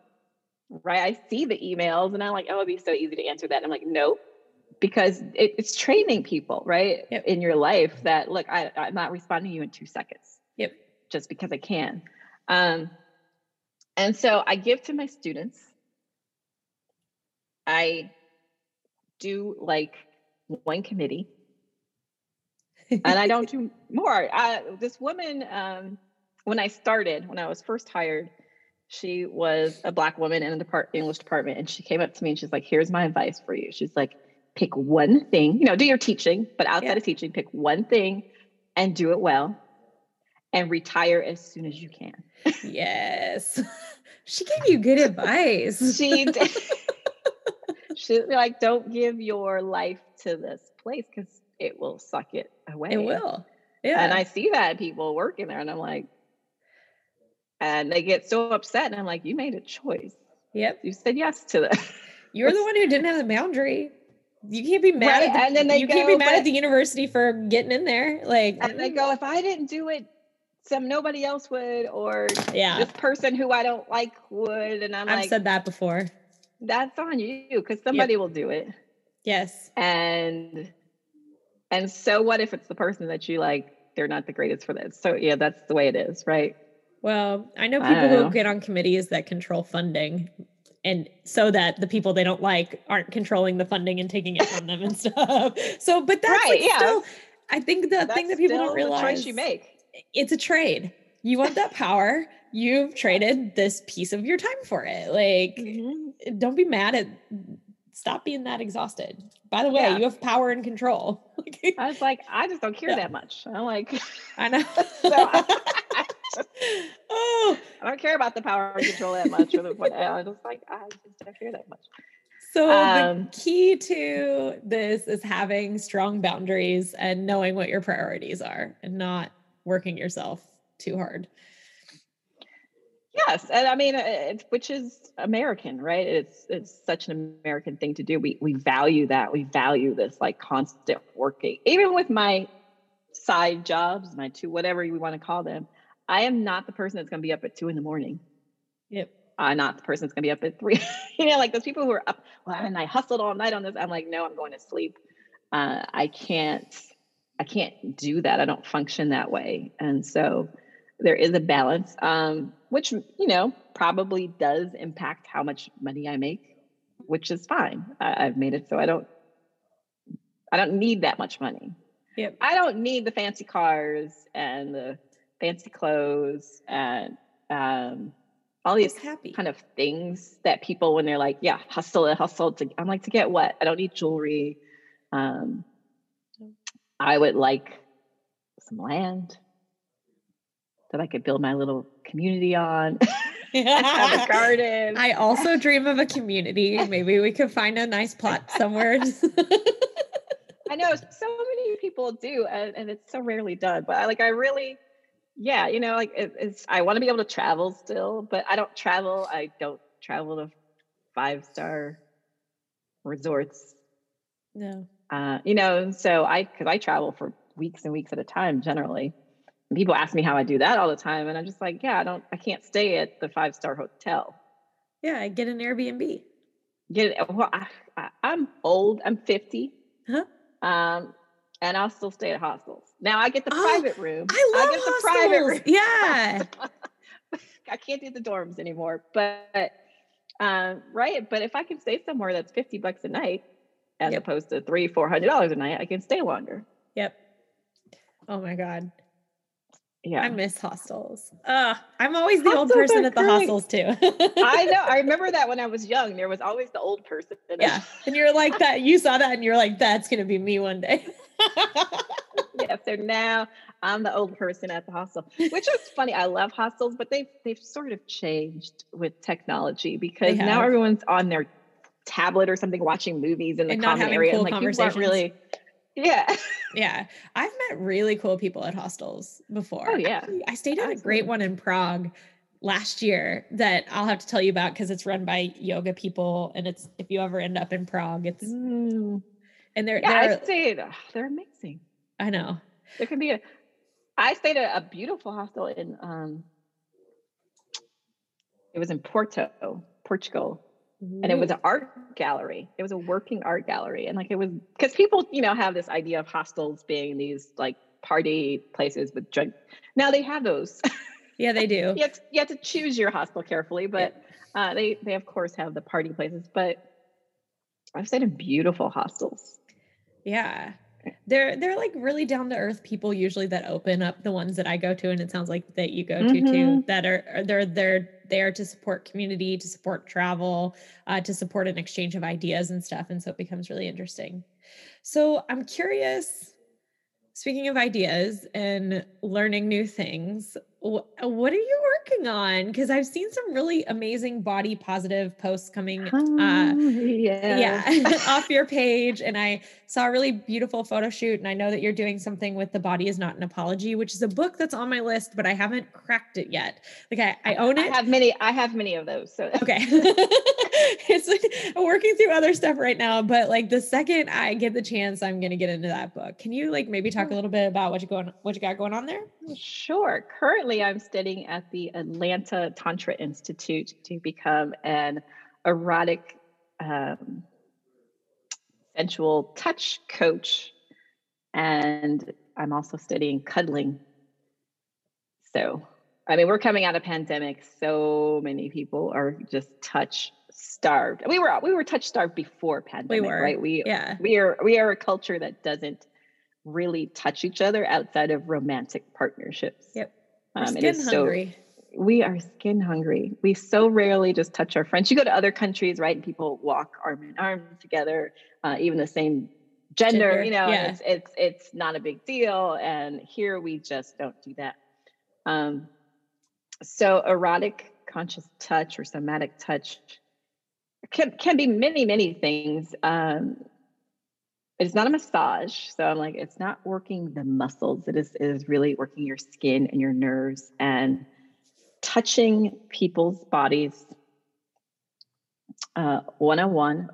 right? I see the emails and I'm like, oh, it'd be so easy to answer that. And I'm like, nope. Because it, it's training people, right, yep. in your life that, look, I, I'm not responding to you in two seconds. Yep. Just because I can. Um, and so I give to my students. I do like one committee. And I don't do more. I, this woman, um, when I started, when I was first hired, she was a Black woman in the depart- English department. And she came up to me and she's like, here's my advice for you. She's like, pick one thing, you know, do your teaching, but outside yeah. of teaching, pick one thing and do it well and retire as soon as you can. Yes. She gave you good advice. she did. She's like, don't give your life to this place because it will suck it away. It will. Yeah. And I see that people working there and I'm like, and they get so upset and I'm like, you made a choice. Yep. You said yes to this. You're the one who didn't have the boundary. You can't be mad right. at the, and then they you go, can't be mad but, at the university for getting in there. Like, and they go, if I didn't do it, some nobody else would, or yeah. this person who I don't like would. And I'm I've like, I've said that before. That's on you because somebody yep. will do it. Yes. And and so what if it's the person that you like? They're not the greatest for this. So yeah, that's the way it is, right? Well, I know people I who know. get on committees that control funding. And so that the people they don't like aren't controlling the funding and taking it from them and stuff. So, but that's right, like yeah. still, I think the that's thing that people don't realize, the choice you make. It's a trade. You want that power. You've traded this piece of your time for it. Like, mm-hmm. don't be mad at, stop being that exhausted. By the way, yeah. you have power and control. I was like, I just don't care yeah. that much. I'm like, I know. so I, I just, oh, I don't care about the power and control that much. I was like, I just don't care that much. So um, the key to this is having strong boundaries and knowing what your priorities are and not working yourself too hard. Yes. And I mean, it's, which is American, right? It's, it's such an American thing to do. We, we value that. We value this like constant working, even with my side jobs, my two, whatever you want to call them. I am not the person that's going to be up at two in the morning. Yep. I'm not the person that's going to be up at three, you know, like those people who are up, well, and I hustled all night on this. I'm like, no, I'm going to sleep. Uh, I can't, I can't do that. I don't function that way. And so there is a balance, um, which, you know, probably does impact how much money I make, which is fine. I, I've made it so I don't, I don't need that much money. Yep. I don't need the fancy cars and the fancy clothes and, um, all these happy kind of things that people, when they're like, yeah, hustle it, hustle to, I'm like, to get what? I don't need jewelry. Um, I would like some land that I could build my little community on. Have a garden. I also dream of a community. Maybe we could find a nice plot somewhere. I know so many people do, and, and it's so rarely done, but I like, I really, yeah, you know, like it, it's, I want to be able to travel still, but I don't travel. I don't travel to five-star resorts. No. Uh, you know, so I, cause I travel for weeks and weeks at a time generally. And people ask me how I do that all the time. And I'm just like, yeah, I don't, I can't stay at the five-star hotel. Yeah. I get an Airbnb. Get it. Well, I, I, I'm old. I'm fifty. Huh? Um, And I'll still stay at hostels. Now I get the oh, private room. I love I get hostels. The private room. Yeah. I can't do the dorms anymore, but, um, right. But if I can stay somewhere that's fifty bucks a night, as yep. opposed to three, four hundred dollars a night, I can stay longer. Yep. Oh my God. Yeah. I miss hostels. Uh, I'm always the hostels old person at the great. hostels too. I know. I remember that when I was young, there was always the old person. Yeah. And you're like that, you saw that and you're like, that's going to be me one day. Yeah, so now I'm the old person at the hostel, which is funny. I love hostels, but they've, they've sort of changed with technology because now everyone's on their tablet or something, watching movies in the and common area. Cool and like, people aren't really, yeah. Yeah. I've met really cool people at hostels before. Oh yeah. Actually, I stayed at Absolutely. a great one in Prague last year that I'll have to tell you about because it's run by yoga people. And it's, if you ever end up in Prague, it's, mm. and they're, yeah, they're, I stayed, oh, they're amazing. I know. There can be a, I stayed at a beautiful hostel in, um, it was in Porto, Portugal. And it was an art gallery. It was a working art gallery. And like, it was, cause people, you know, have this idea of hostels being these like party places with drink. Now they have those. Yeah, they do. you, have to, you have to choose your hostel carefully, but yeah. uh, they, they of course have the party places, but I've stayed in beautiful hostels. Yeah. They're, they're like really down to earth people usually that open up the ones that I go to. And it sounds like that you go mm-hmm. to too, that are, they're, they're there to support community, to support travel, uh, to support an exchange of ideas and stuff. And so it becomes really interesting. So I'm curious, speaking of ideas and learning new things, wh- what are you working on? Cause I've seen some really amazing body positive posts coming uh, yeah. yeah off your page. And I saw a really beautiful photo shoot. And I know that you're doing something with The Body Is Not an Apology, which is a book that's on my list, but I haven't cracked it yet. Like I, I own it. I have many, I have many of those. So okay. It's like, I'm working through other stuff right now, but like the second I get the chance, I'm going to get into that book. Can you like maybe talk a little bit about what you going, what you got going on there? Sure. Currently, I'm studying at the Atlanta Tantra Institute to become an erotic, um, sensual touch coach. And I'm also studying cuddling. So, I mean, we're coming out of pandemic. So many people are just touch starved. We were, we were touch starved before pandemic, we were. right? We, yeah. we are, we are a culture that doesn't really touch each other outside of romantic partnerships. Yep. Um, skin it is hungry. So, we are skin hungry. We so rarely just touch our friends. You go to other countries, right? And people walk arm in arm together, uh, even the same gender, gender. you know, yeah. it's, it's, it's not a big deal. And here we just don't do that. Um, so erotic conscious touch or somatic touch can, can be many, many things. Um, It's not a massage. So I'm like, it's not working the muscles. It is, it is really working your skin and your nerves and touching people's bodies uh, one-on-one,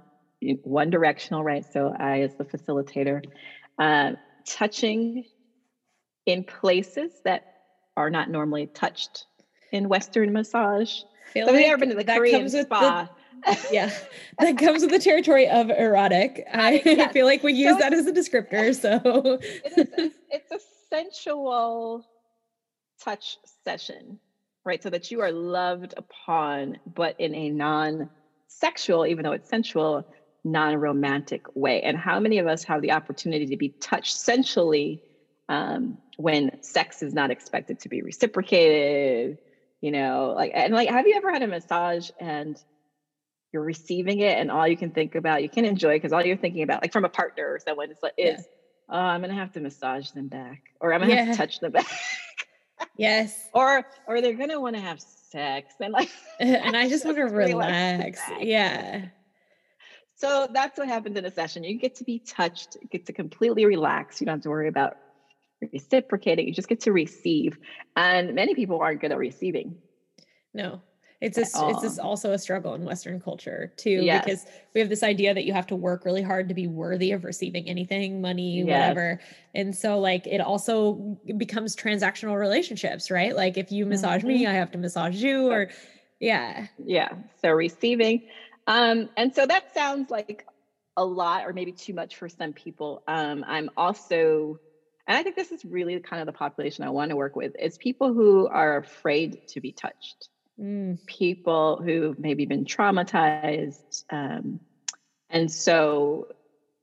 one directional, right? So I, as the facilitator, uh, touching in places that are not normally touched in Western massage. Feel so like ever been to the Korean spa. The, yeah, that comes with the territory of erotic. I yes. feel like we use so that as a descriptor. So it is, it's a sensual touch session, right? So that you are loved upon, but in a non-sexual, even though it's sensual, non-romantic way. And how many of us have the opportunity to be touched sensually um, when sex is not expected to be reciprocated? You know, like, and like, have you ever had a massage and you're receiving it and all you can think about, you can enjoy because all you're thinking about, like from a partner or someone, is, yeah. is oh, I'm going to have to massage them back, or I'm going to yeah. have to touch them back. Yes. Or, or they're going to want to have sex. And like, and I just want to relax. relax. Yeah. So that's what happens in a session. You get to be touched, you get to completely relax. You don't have to worry about reciprocating. You just get to receive, and many people aren't good at receiving. No, it's a, it's this also a struggle in Western culture too, yes. because we have this idea that you have to work really hard to be worthy of receiving anything, money, yes. whatever. And so like, it also becomes transactional relationships, right? Like if you massage mm-hmm. me, I have to massage you, or yeah. Yeah. So receiving. Um, and so that sounds like a lot, or maybe too much for some people. Um, I'm also, and I think this is really kind of the population I want to work with, is people who are afraid to be touched, mm. people who maybe been traumatized. Um, and so,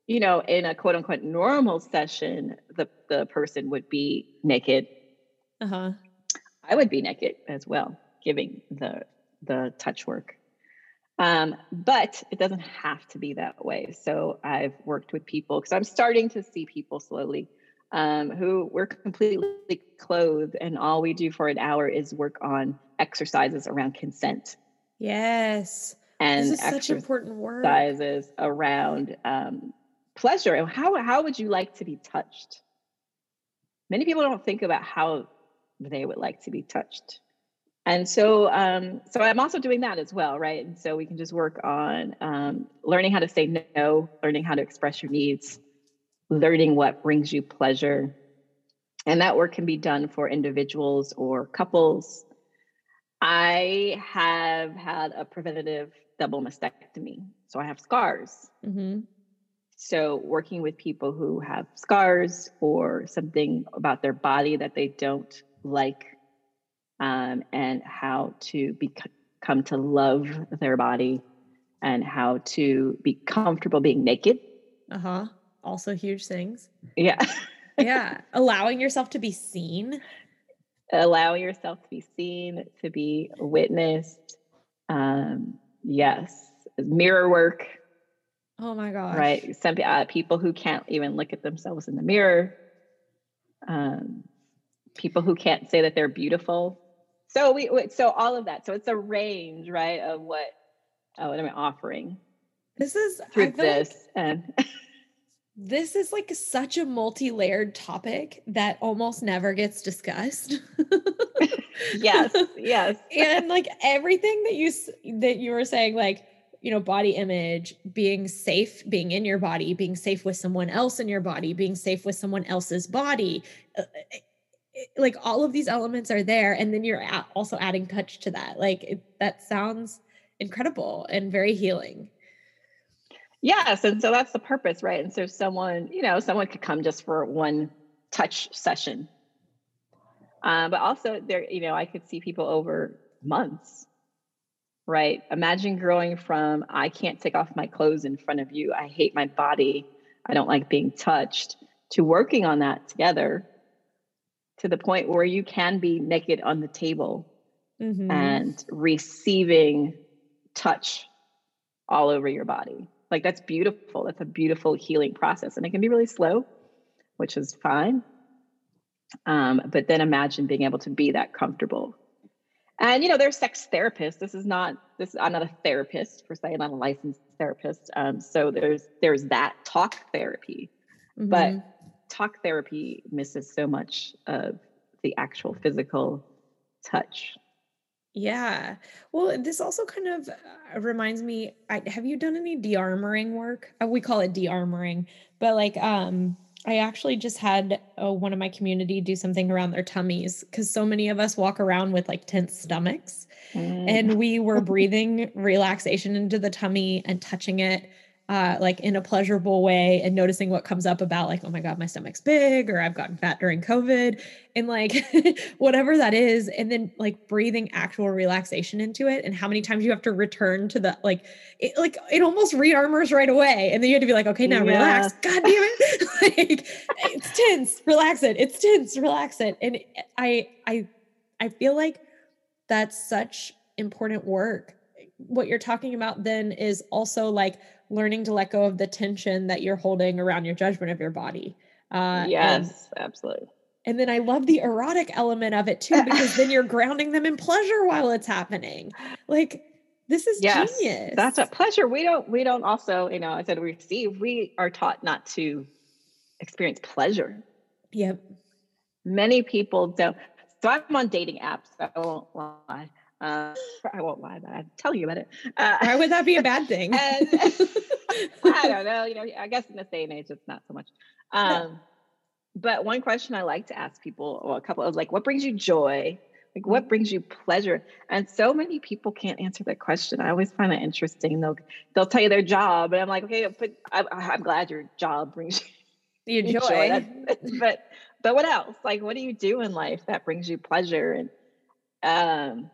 you know, in a quote unquote normal session, the, the person would be naked. Uh-huh. I would be naked as well, giving the, the touch work. Um, but it doesn't have to be that way. So I've worked with people, because I'm starting to see people slowly Um, who we're completely clothed, and all we do for an hour is work on exercises around consent. Yes. And this is such important work. Exercises around um, pleasure. And how, how would you like to be touched? Many people don't think about how they would like to be touched. And so, um, so I'm also doing that as well, right? And so we can just work on um, learning how to say no, learning how to express your needs, learning what brings you pleasure. And that work can be done for individuals or couples. I have had a preventative double mastectomy, so I have scars. Mm-hmm. So working with people who have scars or something about their body that they don't like, um, and how to be, come to love their body, and how to be comfortable being naked. Uh-huh. Also huge things. Yeah. Yeah. Allowing yourself to be seen. Allow yourself to be seen, to be witnessed. Um, yes. Mirror work. Oh my gosh. Right. Some uh, people who can't even look at themselves in the mirror. Um, people who can't say that they're beautiful. So we, so all of that. So it's a range, right, of what, oh, what am I offering? This is, through this like- and... This is like such a multi-layered topic that almost never gets discussed. Yes, yes. And like everything that you that you were saying, like, you know, body image, being safe, being in your body, being safe with someone else in your body, being safe with someone else's body, like all of these elements are there. And then you're also adding touch to that. Like it, that sounds incredible and very healing. Yes. And so that's the purpose, right? And so someone, you know, someone could come just for one touch session. Um, but also there, you know, I could see people over months, right? Imagine growing from, I can't take off my clothes in front of you, I hate my body, I don't like being touched, to working on that together to the point where you can be naked on the table mm-hmm. and receiving touch all over your body. Like that's beautiful. That's a beautiful healing process. And it can be really slow, which is fine. Um, but then imagine being able to be that comfortable. And, you know, there's sex therapists. This is not, this, I'm not a therapist per se, I'm not a licensed therapist. Um, so there's, there's that talk therapy, mm-hmm. but talk therapy misses so much of the actual physical touch. Yeah. Well, this also kind of reminds me, I, have you done any de-armoring work? We call it de-armoring, but like, um, I actually just had uh, one of my community do something around their tummies, because so many of us walk around with like tense stomachs, mm. and we were breathing relaxation into the tummy and touching it uh, like in a pleasurable way, and noticing what comes up about like, oh my God, my stomach's big, or I've gotten fat during COVID, and like whatever that is. And then like breathing actual relaxation into it, and how many times you have to return to the, like, it, like it almost re-armors right away. And then you had to be like, okay, now yeah. relax. God damn it. Like it's tense, relax it. It's tense, relax it. And I, I, I feel like that's such important work. What you're talking about then is also like learning to let go of the tension that you're holding around your judgment of your body. Uh, yes, and, absolutely. And then I love the erotic element of it too, because then you're grounding them in pleasure while it's happening. Like this is yes, genius. That's a pleasure. We don't, we don't also, you know, I said receive, we are taught not to experience pleasure. Yep. Many people don't. So I'm on dating apps. I won't lie. Uh, I won't lie about it. I'll tell you about it. Uh, Why would that be a bad thing? and, I don't know. You know, I guess in this day and age, it's not so much. Um, no. But one question I like to ask people, or a couple of like, what brings you joy? Like, what brings you pleasure? And so many people can't answer that question. I always find it interesting. They'll they'll tell you their job, and I'm like, okay, but I'm, I'm glad your job brings you joy. joy. But but what else? Like, what do you do in life that brings you pleasure? And um.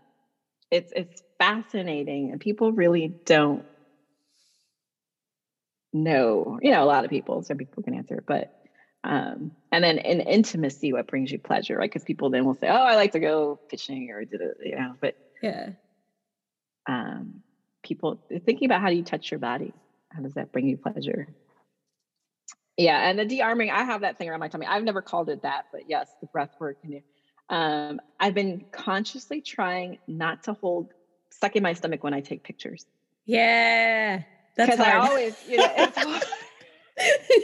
It's it's fascinating, and people really don't know, you know, a lot of people, some people can answer, but, um, and then in intimacy, what brings you pleasure, right? Because people then will say, oh, I like to go fishing or, you know, but yeah, um, people thinking about how do you touch your body? How does that bring you pleasure? Yeah. And the de-arming, I have that thing around my tummy. I've never called it that, but yes, the breath work and it. Um, I've been consciously trying not to hold stuck in my stomach when I take pictures. Yeah. That's hard. I always, you know, it's hard.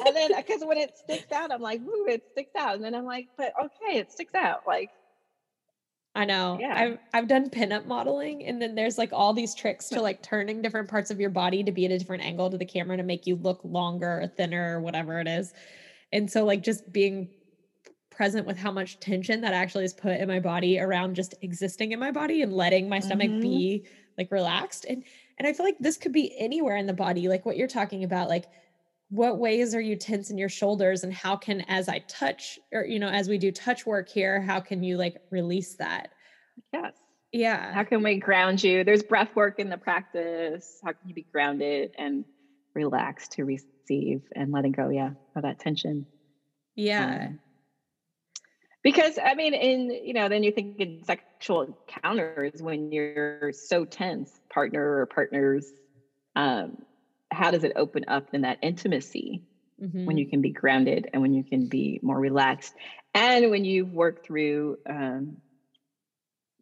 And then, cause when it sticks out, I'm like, ooh, it sticks out. And then I'm like, but okay, it sticks out. Like, I know yeah. I've, I've done pinup modeling, and then there's like all these tricks to like turning different parts of your body to be at a different angle to the camera to make you look longer or thinner or whatever it is. And so like just being present with how much tension that actually is put in my body around just existing in my body and letting my stomach mm-hmm. be like relaxed. And, and I feel like this could be anywhere in the body. Like what you're talking about, like what ways are you tense in your shoulders, and how can, as I touch or, you know, as we do touch work here, how can you like release that? Yes. Yeah. How can we ground you? There's breath work in the practice. How can you be grounded and relaxed to receive and letting go? Yeah. Of that tension. Yeah. Um, Because I mean, in, you know, then you think in sexual encounters when you're so tense, partner or partners, um, how does it open up in that intimacy mm-hmm. when you can be grounded and when you can be more relaxed and when you've worked through, um,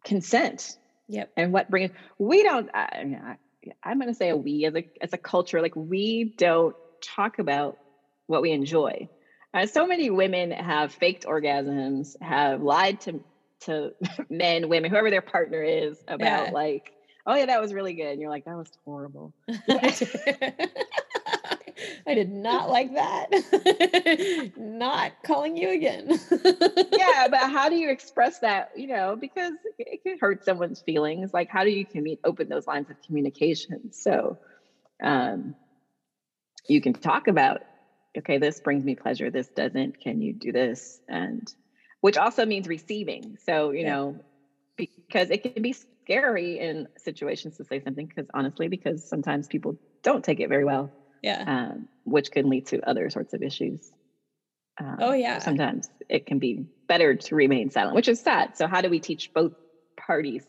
consent yep. and what brings, we don't, I, I'm going to say a we as a, as a culture, like we don't talk about what we enjoy. Uh, so many women have faked orgasms, have lied to to men, women, whoever their partner is about yeah. like, oh yeah, that was really good. And you're like, that was horrible. I did not like that. Not calling you again. Yeah. But how do you express that? You know, because it can hurt someone's feelings. Like how do you commu- open those lines of communication? So um, you can talk about okay, this brings me pleasure. This doesn't, can you do this? And which also means receiving. So, you yeah. know, because it can be scary in situations to say something, because honestly, because sometimes people don't take it very well, yeah, um, which can lead to other sorts of issues. Um, oh yeah. Sometimes it can be better to remain silent, which is sad. So how do we teach both parties?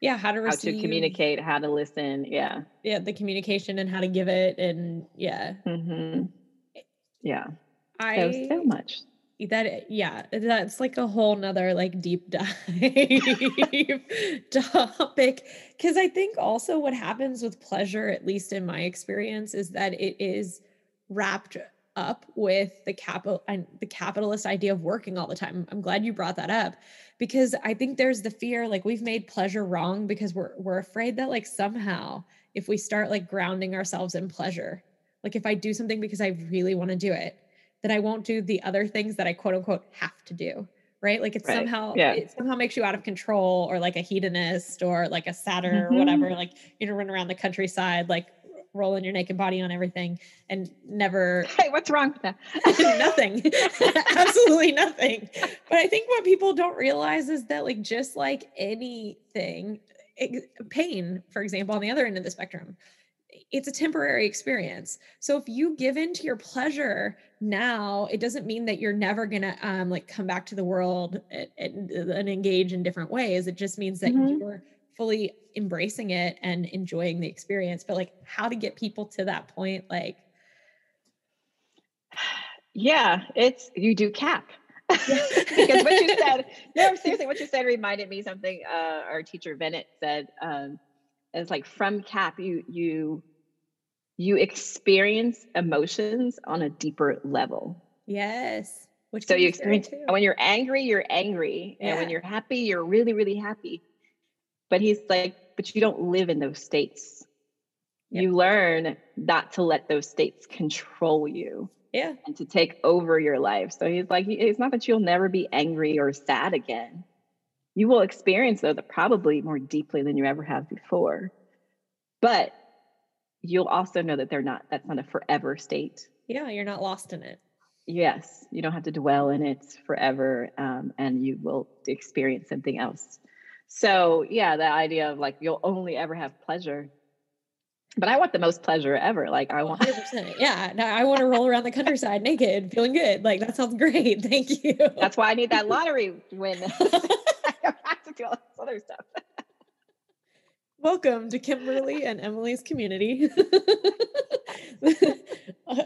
Yeah. How to receive, how to communicate, how to listen. Yeah. Yeah. The communication and how to give it. And yeah. Mm-hmm. Yeah. I so, so much that, yeah, that's like a whole nother like deep dive topic. Cause I think also what happens with pleasure, at least in my experience, is that it is wrapped up with the capital and the capitalist idea of working all the time. I'm glad you brought that up, because I think there's the fear, like we've made pleasure wrong because we're, we're afraid that like somehow if we start like grounding ourselves in pleasure, like if I do something because I really want to do it, then I won't do the other things that I quote unquote have to do. Right. Like it's right. somehow, yeah. it somehow makes you out of control or like a hedonist or like a satyr mm-hmm. or whatever, like, you know, run around the countryside, like rolling your naked body on everything and never. Hey, what's wrong with that? Nothing. Absolutely nothing. But I think what people don't realize is that like, just like anything, pain, for example, on the other end of the spectrum, it's a temporary experience. So if you give in to your pleasure now, it doesn't mean that you're never going to um, like come back to the world and, and, and engage in different ways. It just means that mm-hmm. you're fully embracing it and enjoying the experience. But like how to get people to that point, like. Yeah, it's, you do C A P. Because what you said, no, seriously, what you said reminded me something uh, our teacher Bennett said, um, and it's like from C A P, you, you, you experience emotions on a deeper level. Yes. Which so you experience, and when you're angry, you're angry. Yeah. And when you're happy, you're really, really happy. But he's like, but you don't live in those states. Yep. You learn not to let those states control you. Yeah. And to take over your life. So he's like, it's not that you'll never be angry or sad again. You will experience those probably more deeply than you ever have before. But you'll also know that they're not, that's not a forever state. Yeah. You're not lost in it. Yes. You don't have to dwell in it forever. Um, and you will experience something else. So yeah, the idea of like, you'll only ever have pleasure, but I want the most pleasure ever. Like I want, one hundred percent yeah, no, I want to roll around the countryside naked, feeling good. Like that sounds great. Thank you. That's why I need that lottery win. To do all this other stuff. Welcome to Kimberly and Emily's community.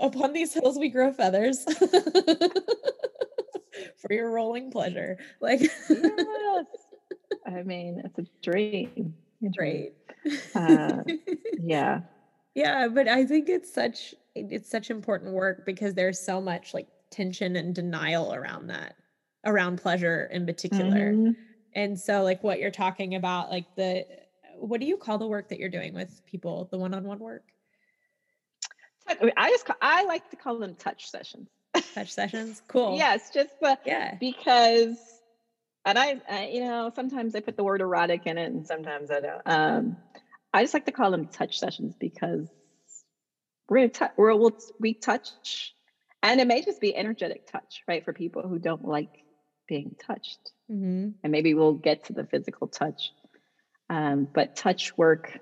Upon these hills we grow feathers for your rolling pleasure. Like, yes. I mean, it's a dream. A dream. Right. Uh, yeah. Yeah, but I think it's such it's such important work because there's so much like tension and denial around that, around pleasure in particular. Mm-hmm. And so like what you're talking about, like the, what do you call the work that you're doing with people? The one-on-one work? I just, call, I like to call them touch sessions. Touch sessions. Cool. Yes. Just the, yeah. because, and I, I, you know, sometimes I put the word erotic in it and sometimes I don't. Um, I just like to call them touch sessions because we're going to touch, we're, we'll, we touch, and it may just be energetic touch, right? For people who don't like being touched. Mm-hmm. And maybe we'll get to the physical touch. Um, but touch work.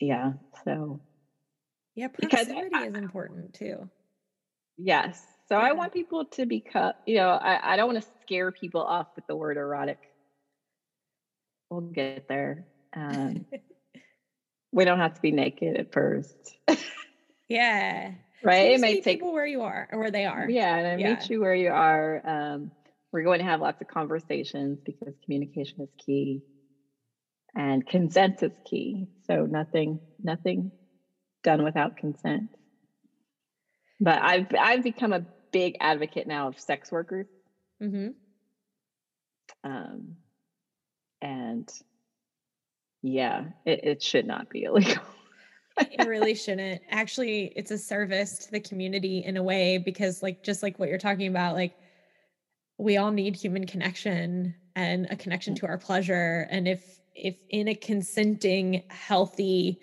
Yeah. So. Yeah. Proximity I, is important too. Yes. So yeah. I want people to become, you know, I, I don't want to scare people off with the word erotic. We'll get there. Um, we don't have to be naked at first. Yeah. Right. So it may take people where you are or where they are. Yeah. And I yeah. meet you where you are. Um, We're going to have lots of conversations because communication is key and consent is key. So nothing, nothing done without consent. But I've, I've become a big advocate now of sex workers. Mm-hmm. Um, and yeah, it, it should not be illegal. It really shouldn't. Actually, it's a service to the community in a way, because like, just like what you're talking about, like, we all need human connection and a connection to our pleasure. And if, if in a consenting, healthy,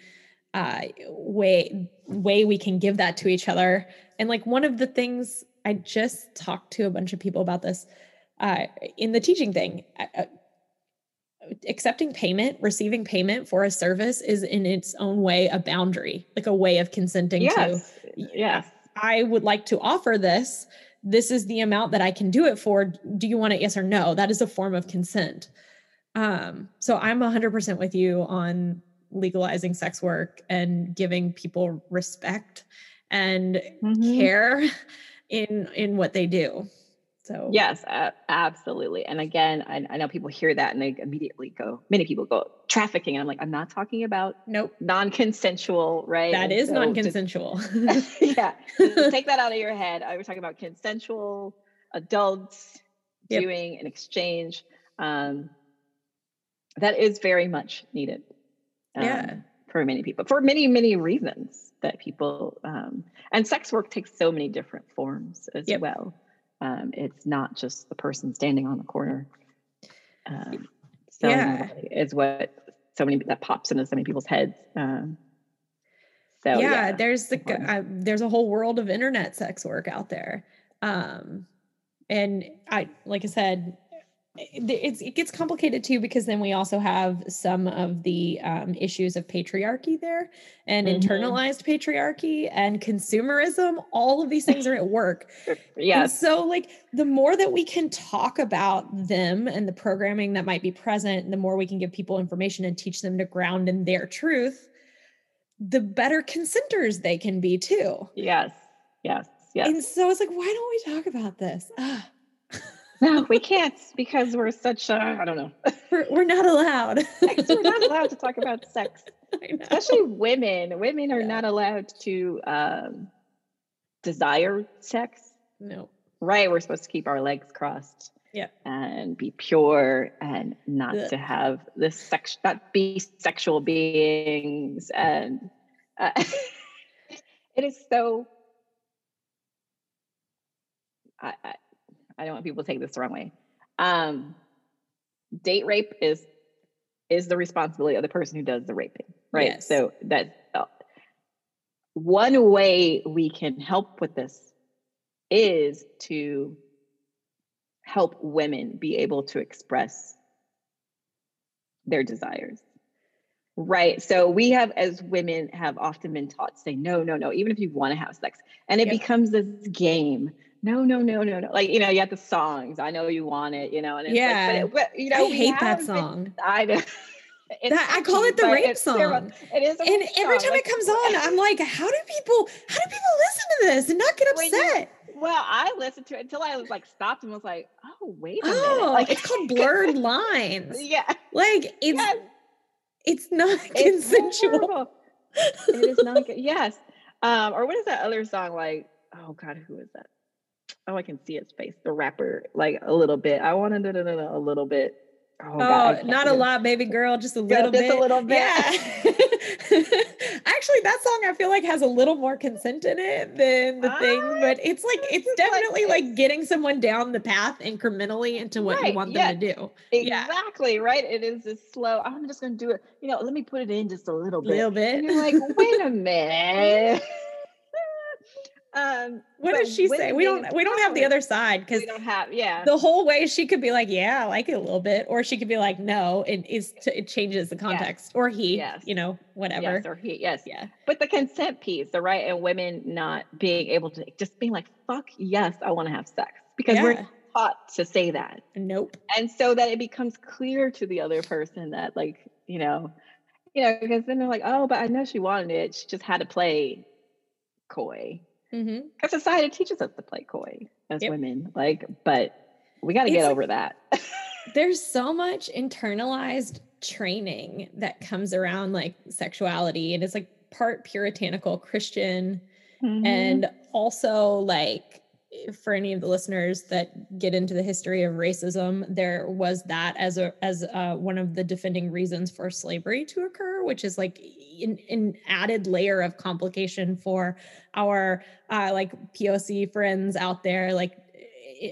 uh, way, way we can give that to each other. And like, one of the things I just talked to a bunch of people about this, uh, in the teaching thing, uh, accepting payment, receiving payment for a service is in its own way, a boundary, like a way of consenting yes. to, yes. I would like to offer this. This is the amount that I can do it for. Do you want it? Yes or no? That is a form of consent. Um, so I'm one hundred percent with you on legalizing sex work and giving people respect and mm-hmm. care in in what they do. So yes, uh, absolutely. And again, I, I know people hear that and they immediately go, many people go trafficking. And I'm like, I'm not talking about nope. non-consensual, right? That and is so non-consensual. Just, yeah. Take that out of your head. I was talking about consensual adults yep. doing an exchange. Um, that is very much needed. Um, yeah. For many people, for many, many reasons that people, um, and sex work takes so many different forms as yep. well. Um, it's not just the person standing on the corner. Um, so yeah. is what so many that pops into so many people's heads. Um, so yeah, yeah. there's the, uh, there's a whole world of internet sex work out there. Um, and I, like I said, it's, it gets complicated too, because then we also have some of the um, issues of patriarchy there and mm-hmm. internalized patriarchy and consumerism. All of these things are at work. Yeah. So like the more that we can talk about them and the programming that might be present, the more we can give people information and teach them to ground in their truth, the better consenters they can be too. Yes. Yes. Yes. And so it's like, why don't we talk about this? Ah. No, we can't, because we're such, uh, I don't know. We're, we're not allowed. We're not allowed to talk about sex, especially women. Women are yeah. not allowed to um, desire sex. No. Right. We're supposed to keep our legs crossed yeah. and be pure and not yeah. to have this sex, not be sexual beings. And uh, it is so, I, I I don't want people to take this the wrong way. Um, date rape is is the responsibility of the person who does the raping, right? Yes. So that uh, one way we can help with this is to help women be able to express their desires, right? So we have, as women, have often been taught to say, no, no, no, even if you want to have sex. And it yep. becomes this game. No, no, no, no, no. Like, you know, you have the songs, I know you want it, you know, and it's yeah. like, but, it, but you know, I hate that song. Been, I know. That, I call it the rape song. It is a rape and every song. time like, it comes on, I'm like, how do people, how do people listen to this and not get upset? You, well, I listened to it until I was like stopped and was like, oh, wait a oh, minute. Like, it's called Blurred Lines. Yeah. Like it's, yes. it's not it's consensual. Horrible. It is not good. Yes. Um, or what is that other song? Like, oh God, who is that? Oh, I can see his face. The rapper, like a little bit. I want to do a little bit. Oh, oh God, not a lot, baby girl. Just a little just bit. Just a little bit. Yeah. Actually, that song I feel like has a little more consent in it than the I, thing, but it's like it's definitely like, like getting someone down the path incrementally into what right, you want yeah, them to do. Exactly yeah. right. It is this slow. I'm just gonna do it. You know, let me put it in just a little bit. A little bit. And you're like, wait a minute. Um, what does she say? We don't, we don't have the other side. Cause we don't have, yeah. the whole way she could be like, yeah, I like it a little bit. Or she could be like, no, it is, t- it changes the context yes. or he, yes. you know, whatever. Yes, or he, yes. Yeah. But the consent piece, the right. And women not being able to just being like, fuck yes, I want to have sex, because yeah. we're taught to say that. Nope. And so that it becomes clear to the other person that like, you know, you know, because then they're like, oh, but I know she wanted it. She just had to play coy. Mm-hmm. Because society teaches us to play coy as yep. women, like, but we got to get like, over that. There's so much internalized training that comes around like sexuality, and it's like part puritanical Christian, mm-hmm. and also like for any of the listeners that get into the history of racism, there was that as a as uh, one of the defending reasons for slavery to occur, which is like an, an added layer of complication for our uh, like P O C friends out there, like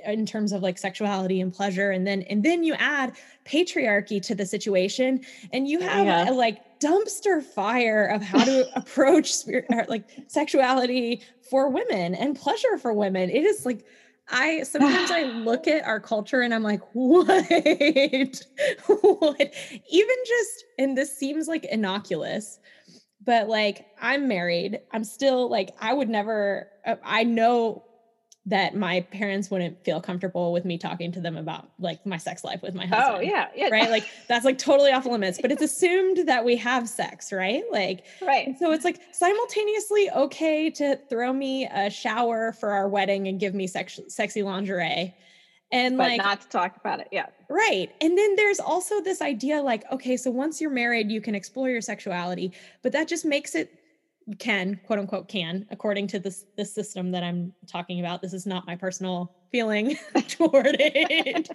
in terms of like sexuality and pleasure, and then and then you add patriarchy to the situation, and you have yeah. a, like dumpster fire of how to approach spirit, like sexuality for women and pleasure for women. It is like, I, sometimes I look at our culture and I'm like, what? what? Even just, and this seems like innocuous, but like, I'm married. I'm still like, I would never, I know that my parents wouldn't feel comfortable with me talking to them about like my sex life with my husband. Oh yeah. yeah. Right. Like that's like totally off limits, but it's assumed that we have sex. Right. Like, right. And so it's like simultaneously okay to throw me a shower for our wedding and give me sex- sexy lingerie. And but like not to talk about it. Yeah. Right. And then there's also this idea like, okay, so once you're married, you can explore your sexuality, but that just makes it can, quote unquote, can, according to this, this system that I'm talking about. This is not my personal feeling toward it.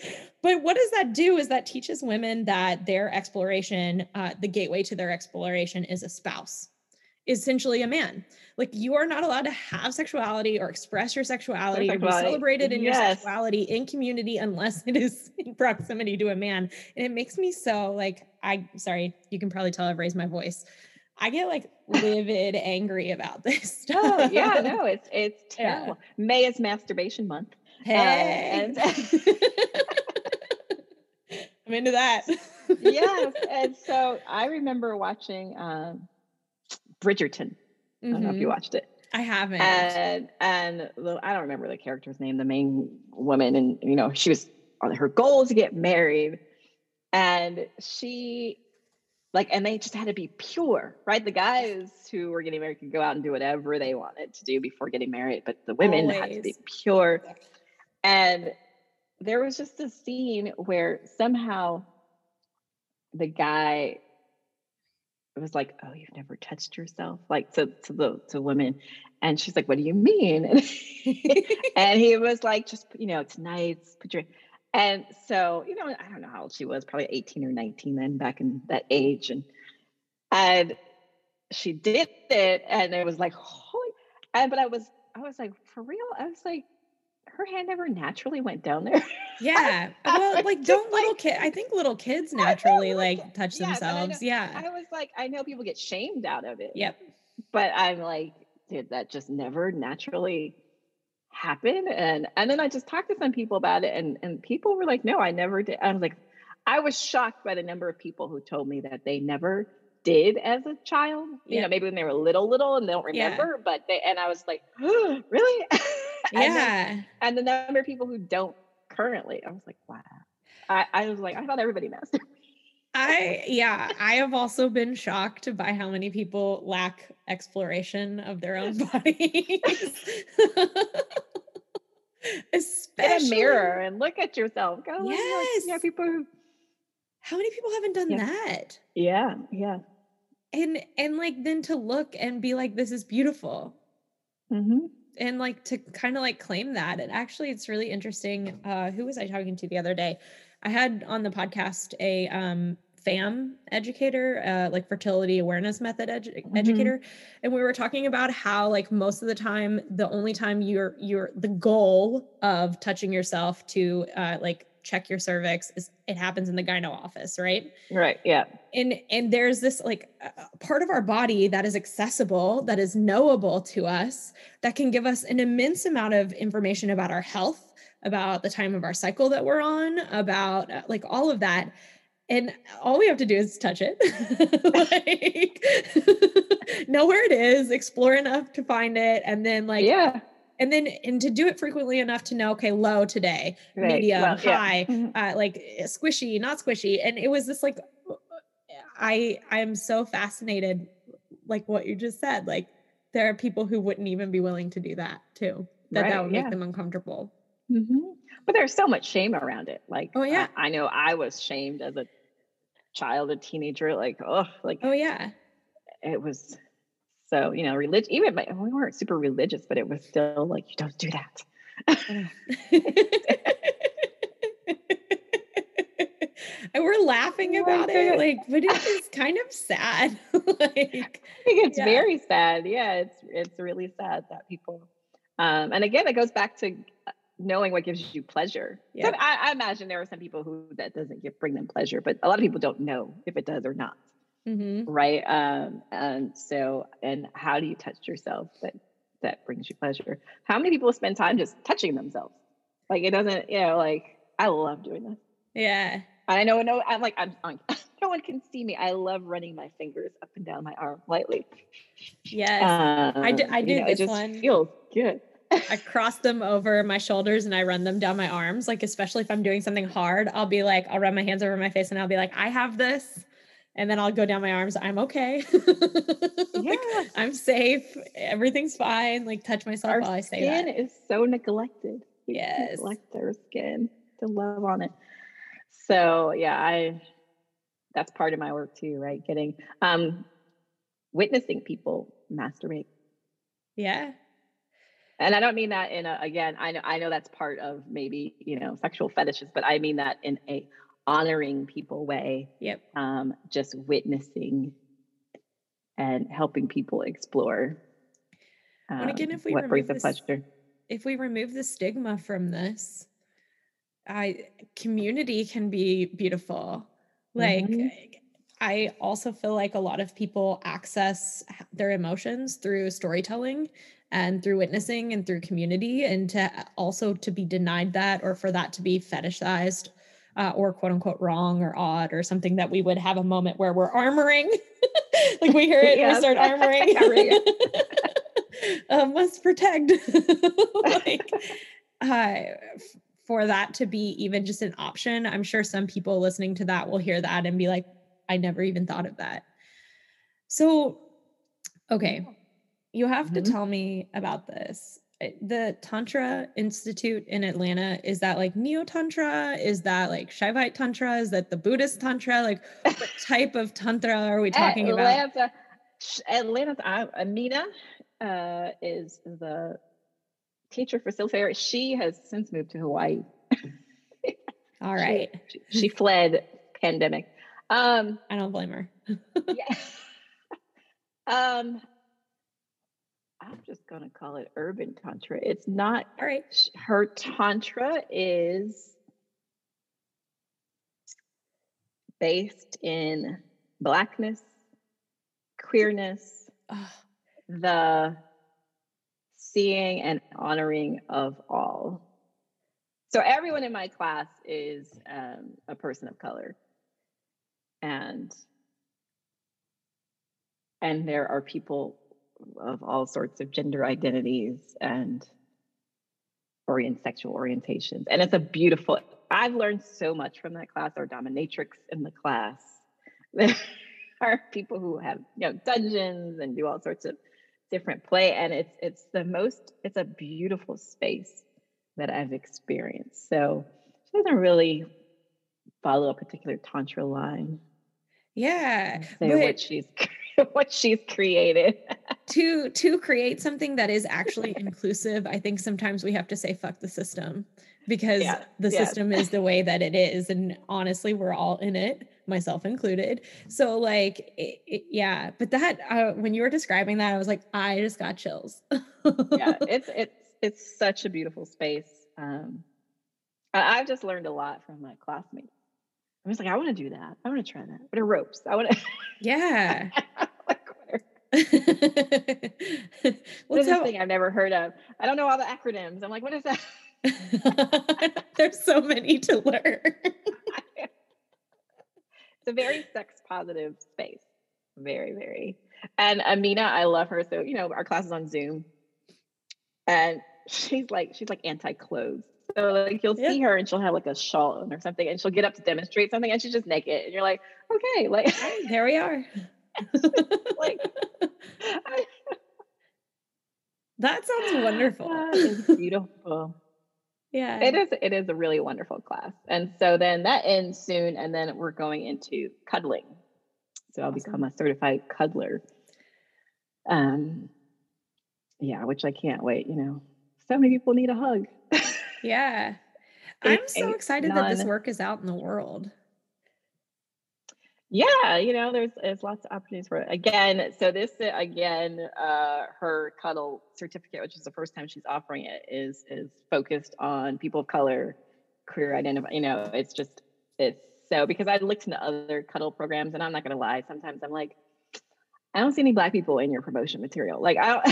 But what does that do is that teaches women that their exploration, uh, the gateway to their exploration is a spouse, essentially a man. Like you are not allowed to have sexuality or express your sexuality or be celebrated in yes. your sexuality in community unless it is in proximity to a man. And it makes me so like, I, sorry, you can probably tell I've raised my voice. I get like livid, angry about this stuff. Oh, yeah, no, it's it's terrible. Yeah. May is masturbation month. Hey, uh, and I'm into that. Yes, and so I remember watching um, Bridgerton. Mm-hmm. I don't know if you watched it. I haven't. And and I don't remember the character's name. The main woman, and you know, she was on her goal to get married, and she. Like, and they just had to be pure, right? The guys who were getting married could go out and do whatever they wanted to do before getting married, but the women Always. had to be pure. And there was just a scene where somehow the guy was like, "Oh, you've never touched yourself," like to to the to women, and she's like, "What do you mean?" And, and he was like, "Just you know, tonight's put your." And so, you know, I don't know how old she was, probably eighteen or nineteen then, back in that age. And and she did it, and it was like, holy, and but I was, I was like, for real? I was like, her hand never naturally went down there. Yeah. I, well, I like don't little like, kids, I think little kids naturally like, like touch yeah, themselves. I know, yeah. I was like, I know people get shamed out of it. Yep. But I'm like, dude, that just never naturally happen. And, and then I just talked to some people about it, and, and people were like, no, I never did. I was like, I was shocked by the number of people who told me that they never did as a child, you yeah. know, maybe when they were little, little and they don't remember, yeah. but they, and I was like, oh, really? and yeah. Then, and the number of people who don't currently, I was like, wow. I, I was like, I thought everybody masturbated. I, yeah, I have also been shocked by how many people lack exploration of their own bodies. Especially, get a mirror and look at yourself. Go yes. Like, yeah, people who, how many people haven't done yeah. that? Yeah. Yeah. And, and like then to look and be like, this is beautiful. Mm-hmm. And like to kind of like claim that. And actually it's really interesting. Uh, who was I talking to the other day? I had on the podcast a um, FAM educator, uh, like fertility awareness method edu- mm-hmm. educator. And we were talking about how like most of the time, the only time you're, you're the goal of touching yourself to uh, like check your cervix is it happens in the gyno office. Right. Right. Yeah. And, and there's this like uh, part of our body that is accessible, that is knowable to us, that can give us an immense amount of information about our health, about the time of our cycle that we're on, about uh, like all of that. And all we have to do is touch it, like know where it is, explore enough to find it. And then like, yeah. and then, and to do it frequently enough to know, okay, low today, right. medium, well, high, yeah. uh, like squishy, not squishy. And it was this, like, I, I'm so fascinated. Like what you just said, like there are people who wouldn't even be willing to do that too, that right, that would yeah. make them uncomfortable. Mm-hmm. But there's so much shame around it. Like, oh yeah, I, I know I was shamed as a child, a teenager. Like, oh, like, oh yeah, it was so you know, religion. Even my, we weren't super religious, but it was still like, you don't do that. And we're laughing about oh, it, like, but it is kind of sad. Like, I think it's yeah. very sad. Yeah, it's it's really sad that people. Um, and again, it goes back to knowing what gives you pleasure. Yeah. So I, I imagine there are some people who that doesn't give, bring them pleasure, but a lot of people don't know if it does or not. Mm-hmm. Right. Um, and so, and how do you touch yourself that, that brings you pleasure? How many people spend time just touching themselves? Like it doesn't, you know, like I love doing this. Yeah. I know, no, I'm like, I'm, I'm no one can see me. I love running my fingers up and down my arm lightly. Yes. Um, I do, I do you know, this it just one. Feels good. I cross them over my shoulders and I run them down my arms. Like, especially if I'm doing something hard, I'll be like, I'll run my hands over my face and I'll be like, I have this. And then I'll go down my arms. I'm okay. like, yeah. I'm safe. Everything's fine. Like touch myself our while I say that. Our skin is so neglected. We yes. neglect our skin. to love on it. So yeah, I, that's part of my work too, right? Getting, um, witnessing people masturbate. Yeah. And I don't mean that in a, again, I know, I know that's part of maybe, you know, sexual fetishes, but I mean that in a honoring people way. Yep. Um, just witnessing and helping people explore. Um, and again, if we, what brings the pleasure. If we remove the stigma from this, I community can be beautiful. Like, mm-hmm. I also feel like a lot of people access their emotions through storytelling and through witnessing and through community, and to also to be denied that, or for that to be fetishized uh, or quote unquote wrong or odd or something, that we would have a moment where we're armoring, like we hear it and we start armoring, um, must protect, like, uh, for that to be even just an option. I'm sure some people listening to that will hear that and be like, I never even thought of that. So, okay. You have mm-hmm. to tell me about this. The Tantra Institute in Atlanta, is that like Neo-Tantra? Is that like Shaivite Tantra? Is that the Buddhist Tantra? Like what type of Tantra are we talking Atlanta, about? Atlanta, Atlanta, Amina uh, is the teacher facilitator. She has since moved to Hawaii. All right. She, she, she fled pandemic. Um, I don't blame her. Yeah. Um, I'm just going to call it urban tantra. It's not, all right. Her tantra is based in Blackness, queerness, oh. the seeing and honoring of all. So everyone in my class is um, a person of color. And, and there are people of all sorts of gender identities and orient sexual orientations. And it's a beautiful, I've learned so much from that class. Our dominatrix in the class. There are people who have, you know, dungeons and do all sorts of different play. And it's, it's the most, it's a beautiful space that I've experienced. So she doesn't really follow a particular tantra line. Yeah. Say what she's what she's created. to to create something that is actually inclusive, I think sometimes we have to say fuck the system, because yeah, the yeah. system is the way that it is, and honestly we're all in it, myself included. So like it, it, yeah, but that uh, when you were describing that, I was like, I just got chills. Yeah, it's it's it's such a beautiful space. Um I've just learned a lot from my classmates. I was like, I want to do that. I want to try that. What are ropes? I want to. Yeah. Like, what are... What's this thing I've never heard of? I don't know all the acronyms. I'm like, what is that? There's so many to learn. It's a very sex positive space. Very, very. And Amina, I love her. So, you know, our class is on Zoom. And she's like, she's like anti-clothes. So like you'll yep. see her and she'll have like a shawl on or something, and she'll get up to demonstrate something and she's just naked. And you're like, okay, like there we are. Like I, that sounds wonderful. That is beautiful. Yeah. It is it is a really wonderful class. And so then that ends soon, and then we're going into cuddling. So awesome. I'll become a certified cuddler. Um yeah, which I can't wait, you know. So many people need a hug. Yeah. I'm so excited that this work is out in the world. Yeah. You know, there's, there's lots of opportunities for it. Again, so this, again, uh, her cuddle certificate, which is the first time she's offering it, is, is focused on people of color, queer identify, you know, it's just, it's so, because I looked into other cuddle programs, and I'm not going to lie. Sometimes I'm like, I don't see any Black people in your promotion material. Like I don't,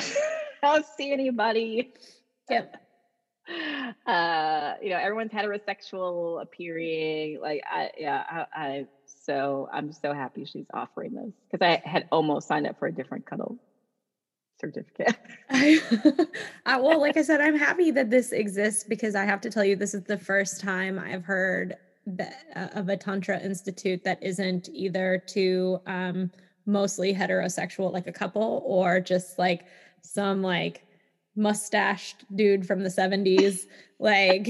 I don't see anybody. Yep. Uh, you know, everyone's heterosexual appearing. Like, I, yeah, I, I, so I'm so happy she's offering this, because I had almost signed up for a different cuddle certificate. I, I, well, like I said, I'm happy that this exists, because I have to tell you, this is the first time I've heard that, uh, of a Tantra Institute that isn't either to um, mostly heterosexual, like a couple, or just like some like mustached dude from the seventies. Like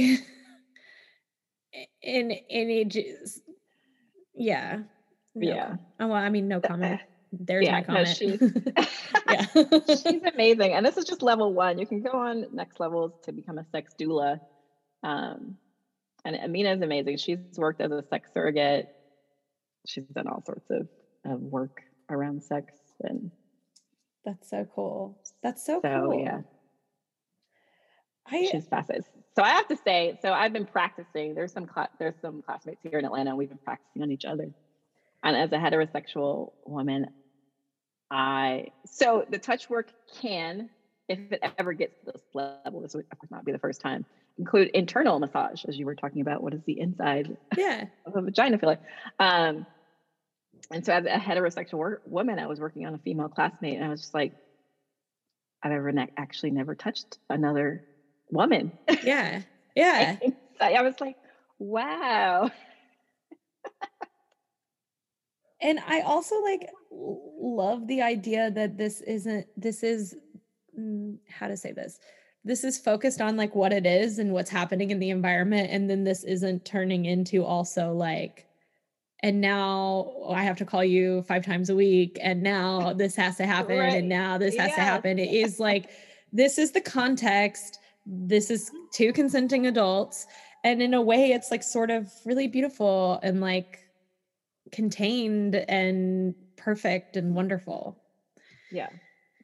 in any, yeah, no. yeah. Oh, well, I mean, no comment. There's yeah, my comment. No, she's, she's amazing. And this is just level one. You can go on next levels to become a sex doula. Um, and Amina is amazing. She's worked as a sex surrogate. She's done all sorts of, of work around sex. And that's so cool. That's so, so cool. Yeah. I, she's fascinating. So I have to say, so I've been practicing. There's some cl- there's some classmates here in Atlanta, and we've been practicing on each other. And as a heterosexual woman, I, so the touch work can, if it ever gets to this level, this would of course not be the first time, include internal massage, as you were talking about. What is the inside yeah. of a vagina feel like? Um, and so as a heterosexual work, woman, I was working on a female classmate, and I was just like, I've ever ne- actually never touched another woman. Yeah. Yeah. I was like, wow. And I also like love the idea that this isn't, this is, how to say this? This is focused on like what it is and what's happening in the environment. And then this isn't turning into also like, and now I have to call you five times a week. And now this has to happen. Right. And now this has yeah. to happen. It is like, this is the context. This is two consenting adults. And in a way it's like sort of really beautiful and like, contained and perfect and wonderful. Yeah.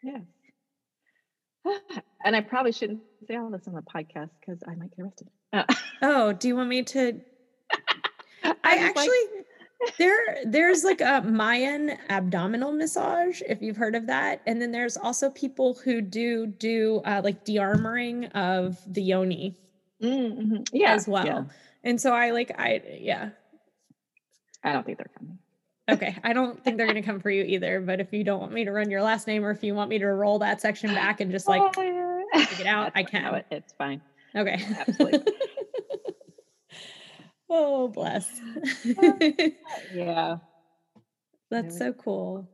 Yeah. And I probably shouldn't say all this on the podcast because I might get arrested. Uh. Oh, do you want me to? I, I actually, like... there, there's like a Mayan abdominal massage, if you've heard of that. And then there's also people who do, do uh, like de-armoring of the yoni mm-hmm. yeah, as well. Yeah. And so I like, I, yeah. I don't think they're coming. Okay. I don't think they're going to come for you either, but if you don't want me to run your last name or if you want me to roll that section back and just like oh, yeah. take it out, I can. No, it's fine. Okay. Absolutely. Oh, bless. Yeah. That's so cool.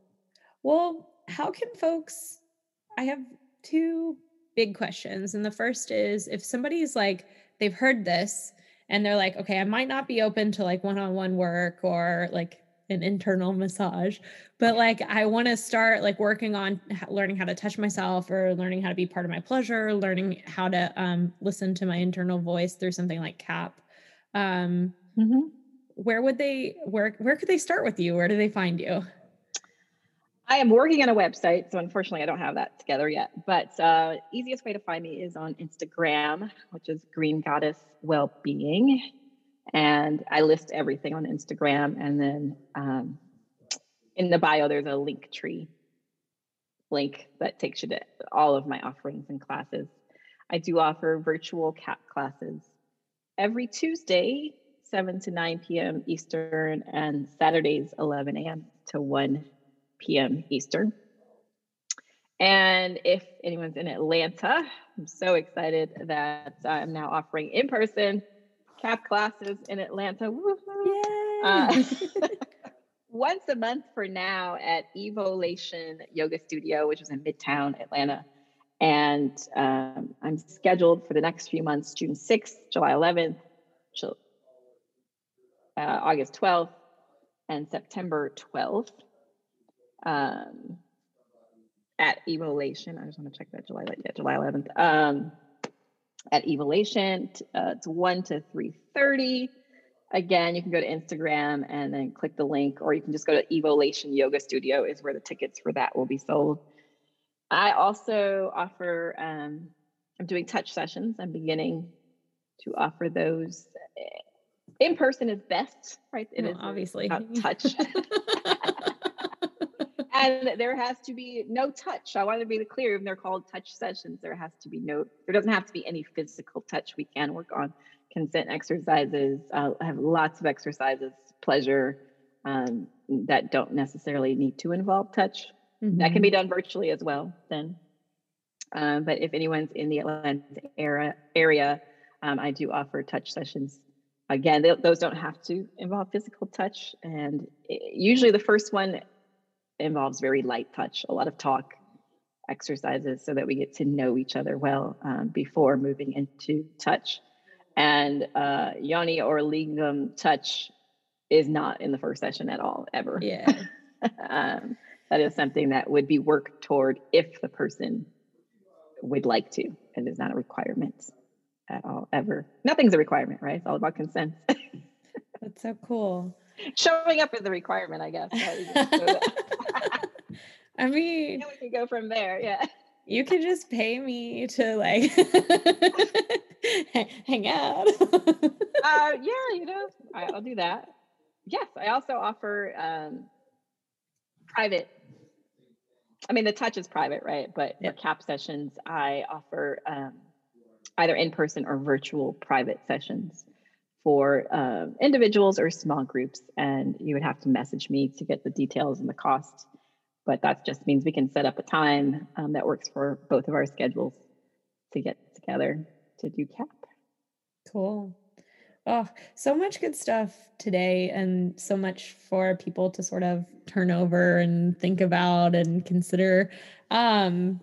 Well, how can folks, I have two big questions. And the first is if somebody's like, they've heard this, and they're like, okay, I might not be open to like one-on-one work or like an internal massage, but like, I want to start like working on learning how to touch myself or learning how to be part of my pleasure, learning how to um, listen to my internal voice through something like C A P. Um, mm-hmm. Where would they work? Where could they start with you? Where do they find you? I am working on a website, so unfortunately I don't have that together yet, but uh, easiest way to find me is on Instagram, which is Green Goddess Wellbeing. And I list everything on Instagram. And then um, in the bio, there's a link tree link that takes you to all of my offerings and classes. I do offer virtual C A P classes every Tuesday, seven to nine p.m. Eastern, and Saturdays, eleven a.m. to one p.m. Eastern. And if anyone's in Atlanta, I'm so excited that I'm now offering in-person C A P classes in Atlanta. Woo-hoo. Uh, once a month for now at Evolation Yoga Studio, which is in Midtown Atlanta. And um, I'm scheduled for the next few months, June sixth, July eleventh, uh, August twelfth, and September twelfth. Um, at Evolation, I just want to check that July, yeah, July eleventh. Um, at Evolation, uh, it's one to three thirty. Again, you can go to Instagram and then click the link, or you can just go to Evolation Yoga Studio is where the tickets for that will be sold. I also offer, um, I'm doing touch sessions. I'm beginning to offer those. In person is best, right? It well, is obviously about touch. And there has to be no touch. I want to be clear, even they're called touch sessions, there has to be no, there doesn't have to be any physical touch. We can work on consent exercises. Uh, I have lots of exercises, pleasure, um, that don't necessarily need to involve touch. Mm-hmm. That can be done virtually as well then. Um, but if anyone's in the Atlanta era, area, um, I do offer touch sessions. Again, they, those don't have to involve physical touch. And it, usually the first one involves very light touch, a lot of talk exercises so that we get to know each other well um, before moving into touch. And uh, yoni or lingam touch is not in the first session at all, ever. Yeah. um, that is something that would be worked toward if the person would like to. It is not a requirement at all, ever. Nothing's a requirement, right? It's all about consent. That's so cool. Showing up is a requirement, I guess. I mean, yeah, we can go from there. Yeah. You can just pay me to like hang out. uh, yeah, you know, I'll do that. Yes. I also offer um, private. I mean, the touch is private, right? But yeah. For C A P sessions, I offer um, either in-person or virtual private sessions for um, individuals or small groups. And you would have to message me to get the details and the cost. But that just means we can set up a time um, that works for both of our schedules to get together to do C A P. Cool. Oh, so much good stuff today and so much for people to sort of turn over and think about and consider. Um,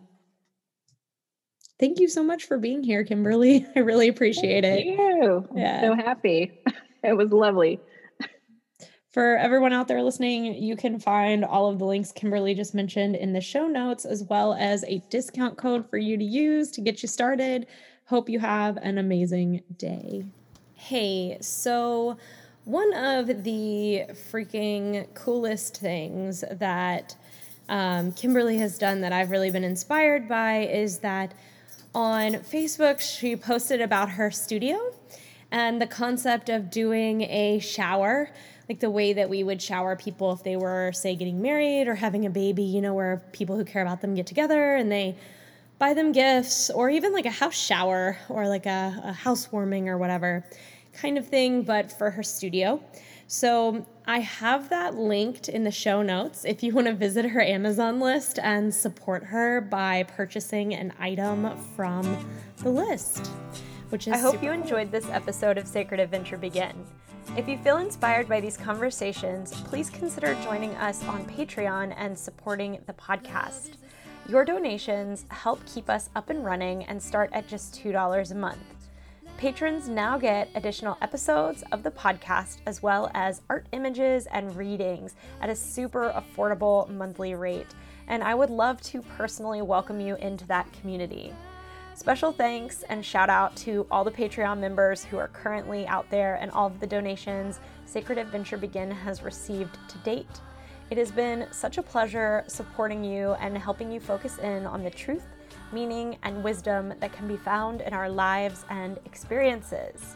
thank you so much for being here, Kimberly. I really appreciate it. Thank you. Yeah. I'm so happy. It was lovely. For everyone out there listening, you can find all of the links Kimberly just mentioned in the show notes, as well as a discount code for you to use to get you started. Hope you have an amazing day. Hey, so one of the freaking coolest things that um, Kimberly has done that I've really been inspired by is that on Facebook, she posted about her studio and the concept of doing a shower, like the way that we would shower people if they were, say, getting married or having a baby, you know, where people who care about them get together and they buy them gifts, or even like a house shower or like a, a housewarming or whatever kind of thing, but for her studio. So I have that linked in the show notes if you want to visit her Amazon list and support her by purchasing an item from the list, which is I hope you enjoyed this episode of Sacred Adventure Begin. If you feel inspired by these conversations, please consider joining us on Patreon and supporting the podcast. Your donations help keep us up and running and start at just two dollars a month. Patrons now get additional episodes of the podcast as well as art images and readings at a super affordable monthly rate. And I would love to personally welcome you into that community. Special thanks and shout out to all the Patreon members who are currently out there and all of the donations Sacred Adventure Begin has received to date. It has been such a pleasure supporting you and helping you focus in on the truth, meaning, and wisdom that can be found in our lives and experiences.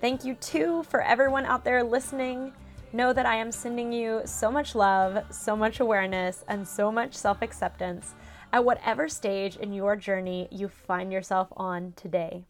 Thank you too for everyone out there listening. Know that I am sending you so much love, so much awareness, and so much self-acceptance at whatever stage in your journey you find yourself on today.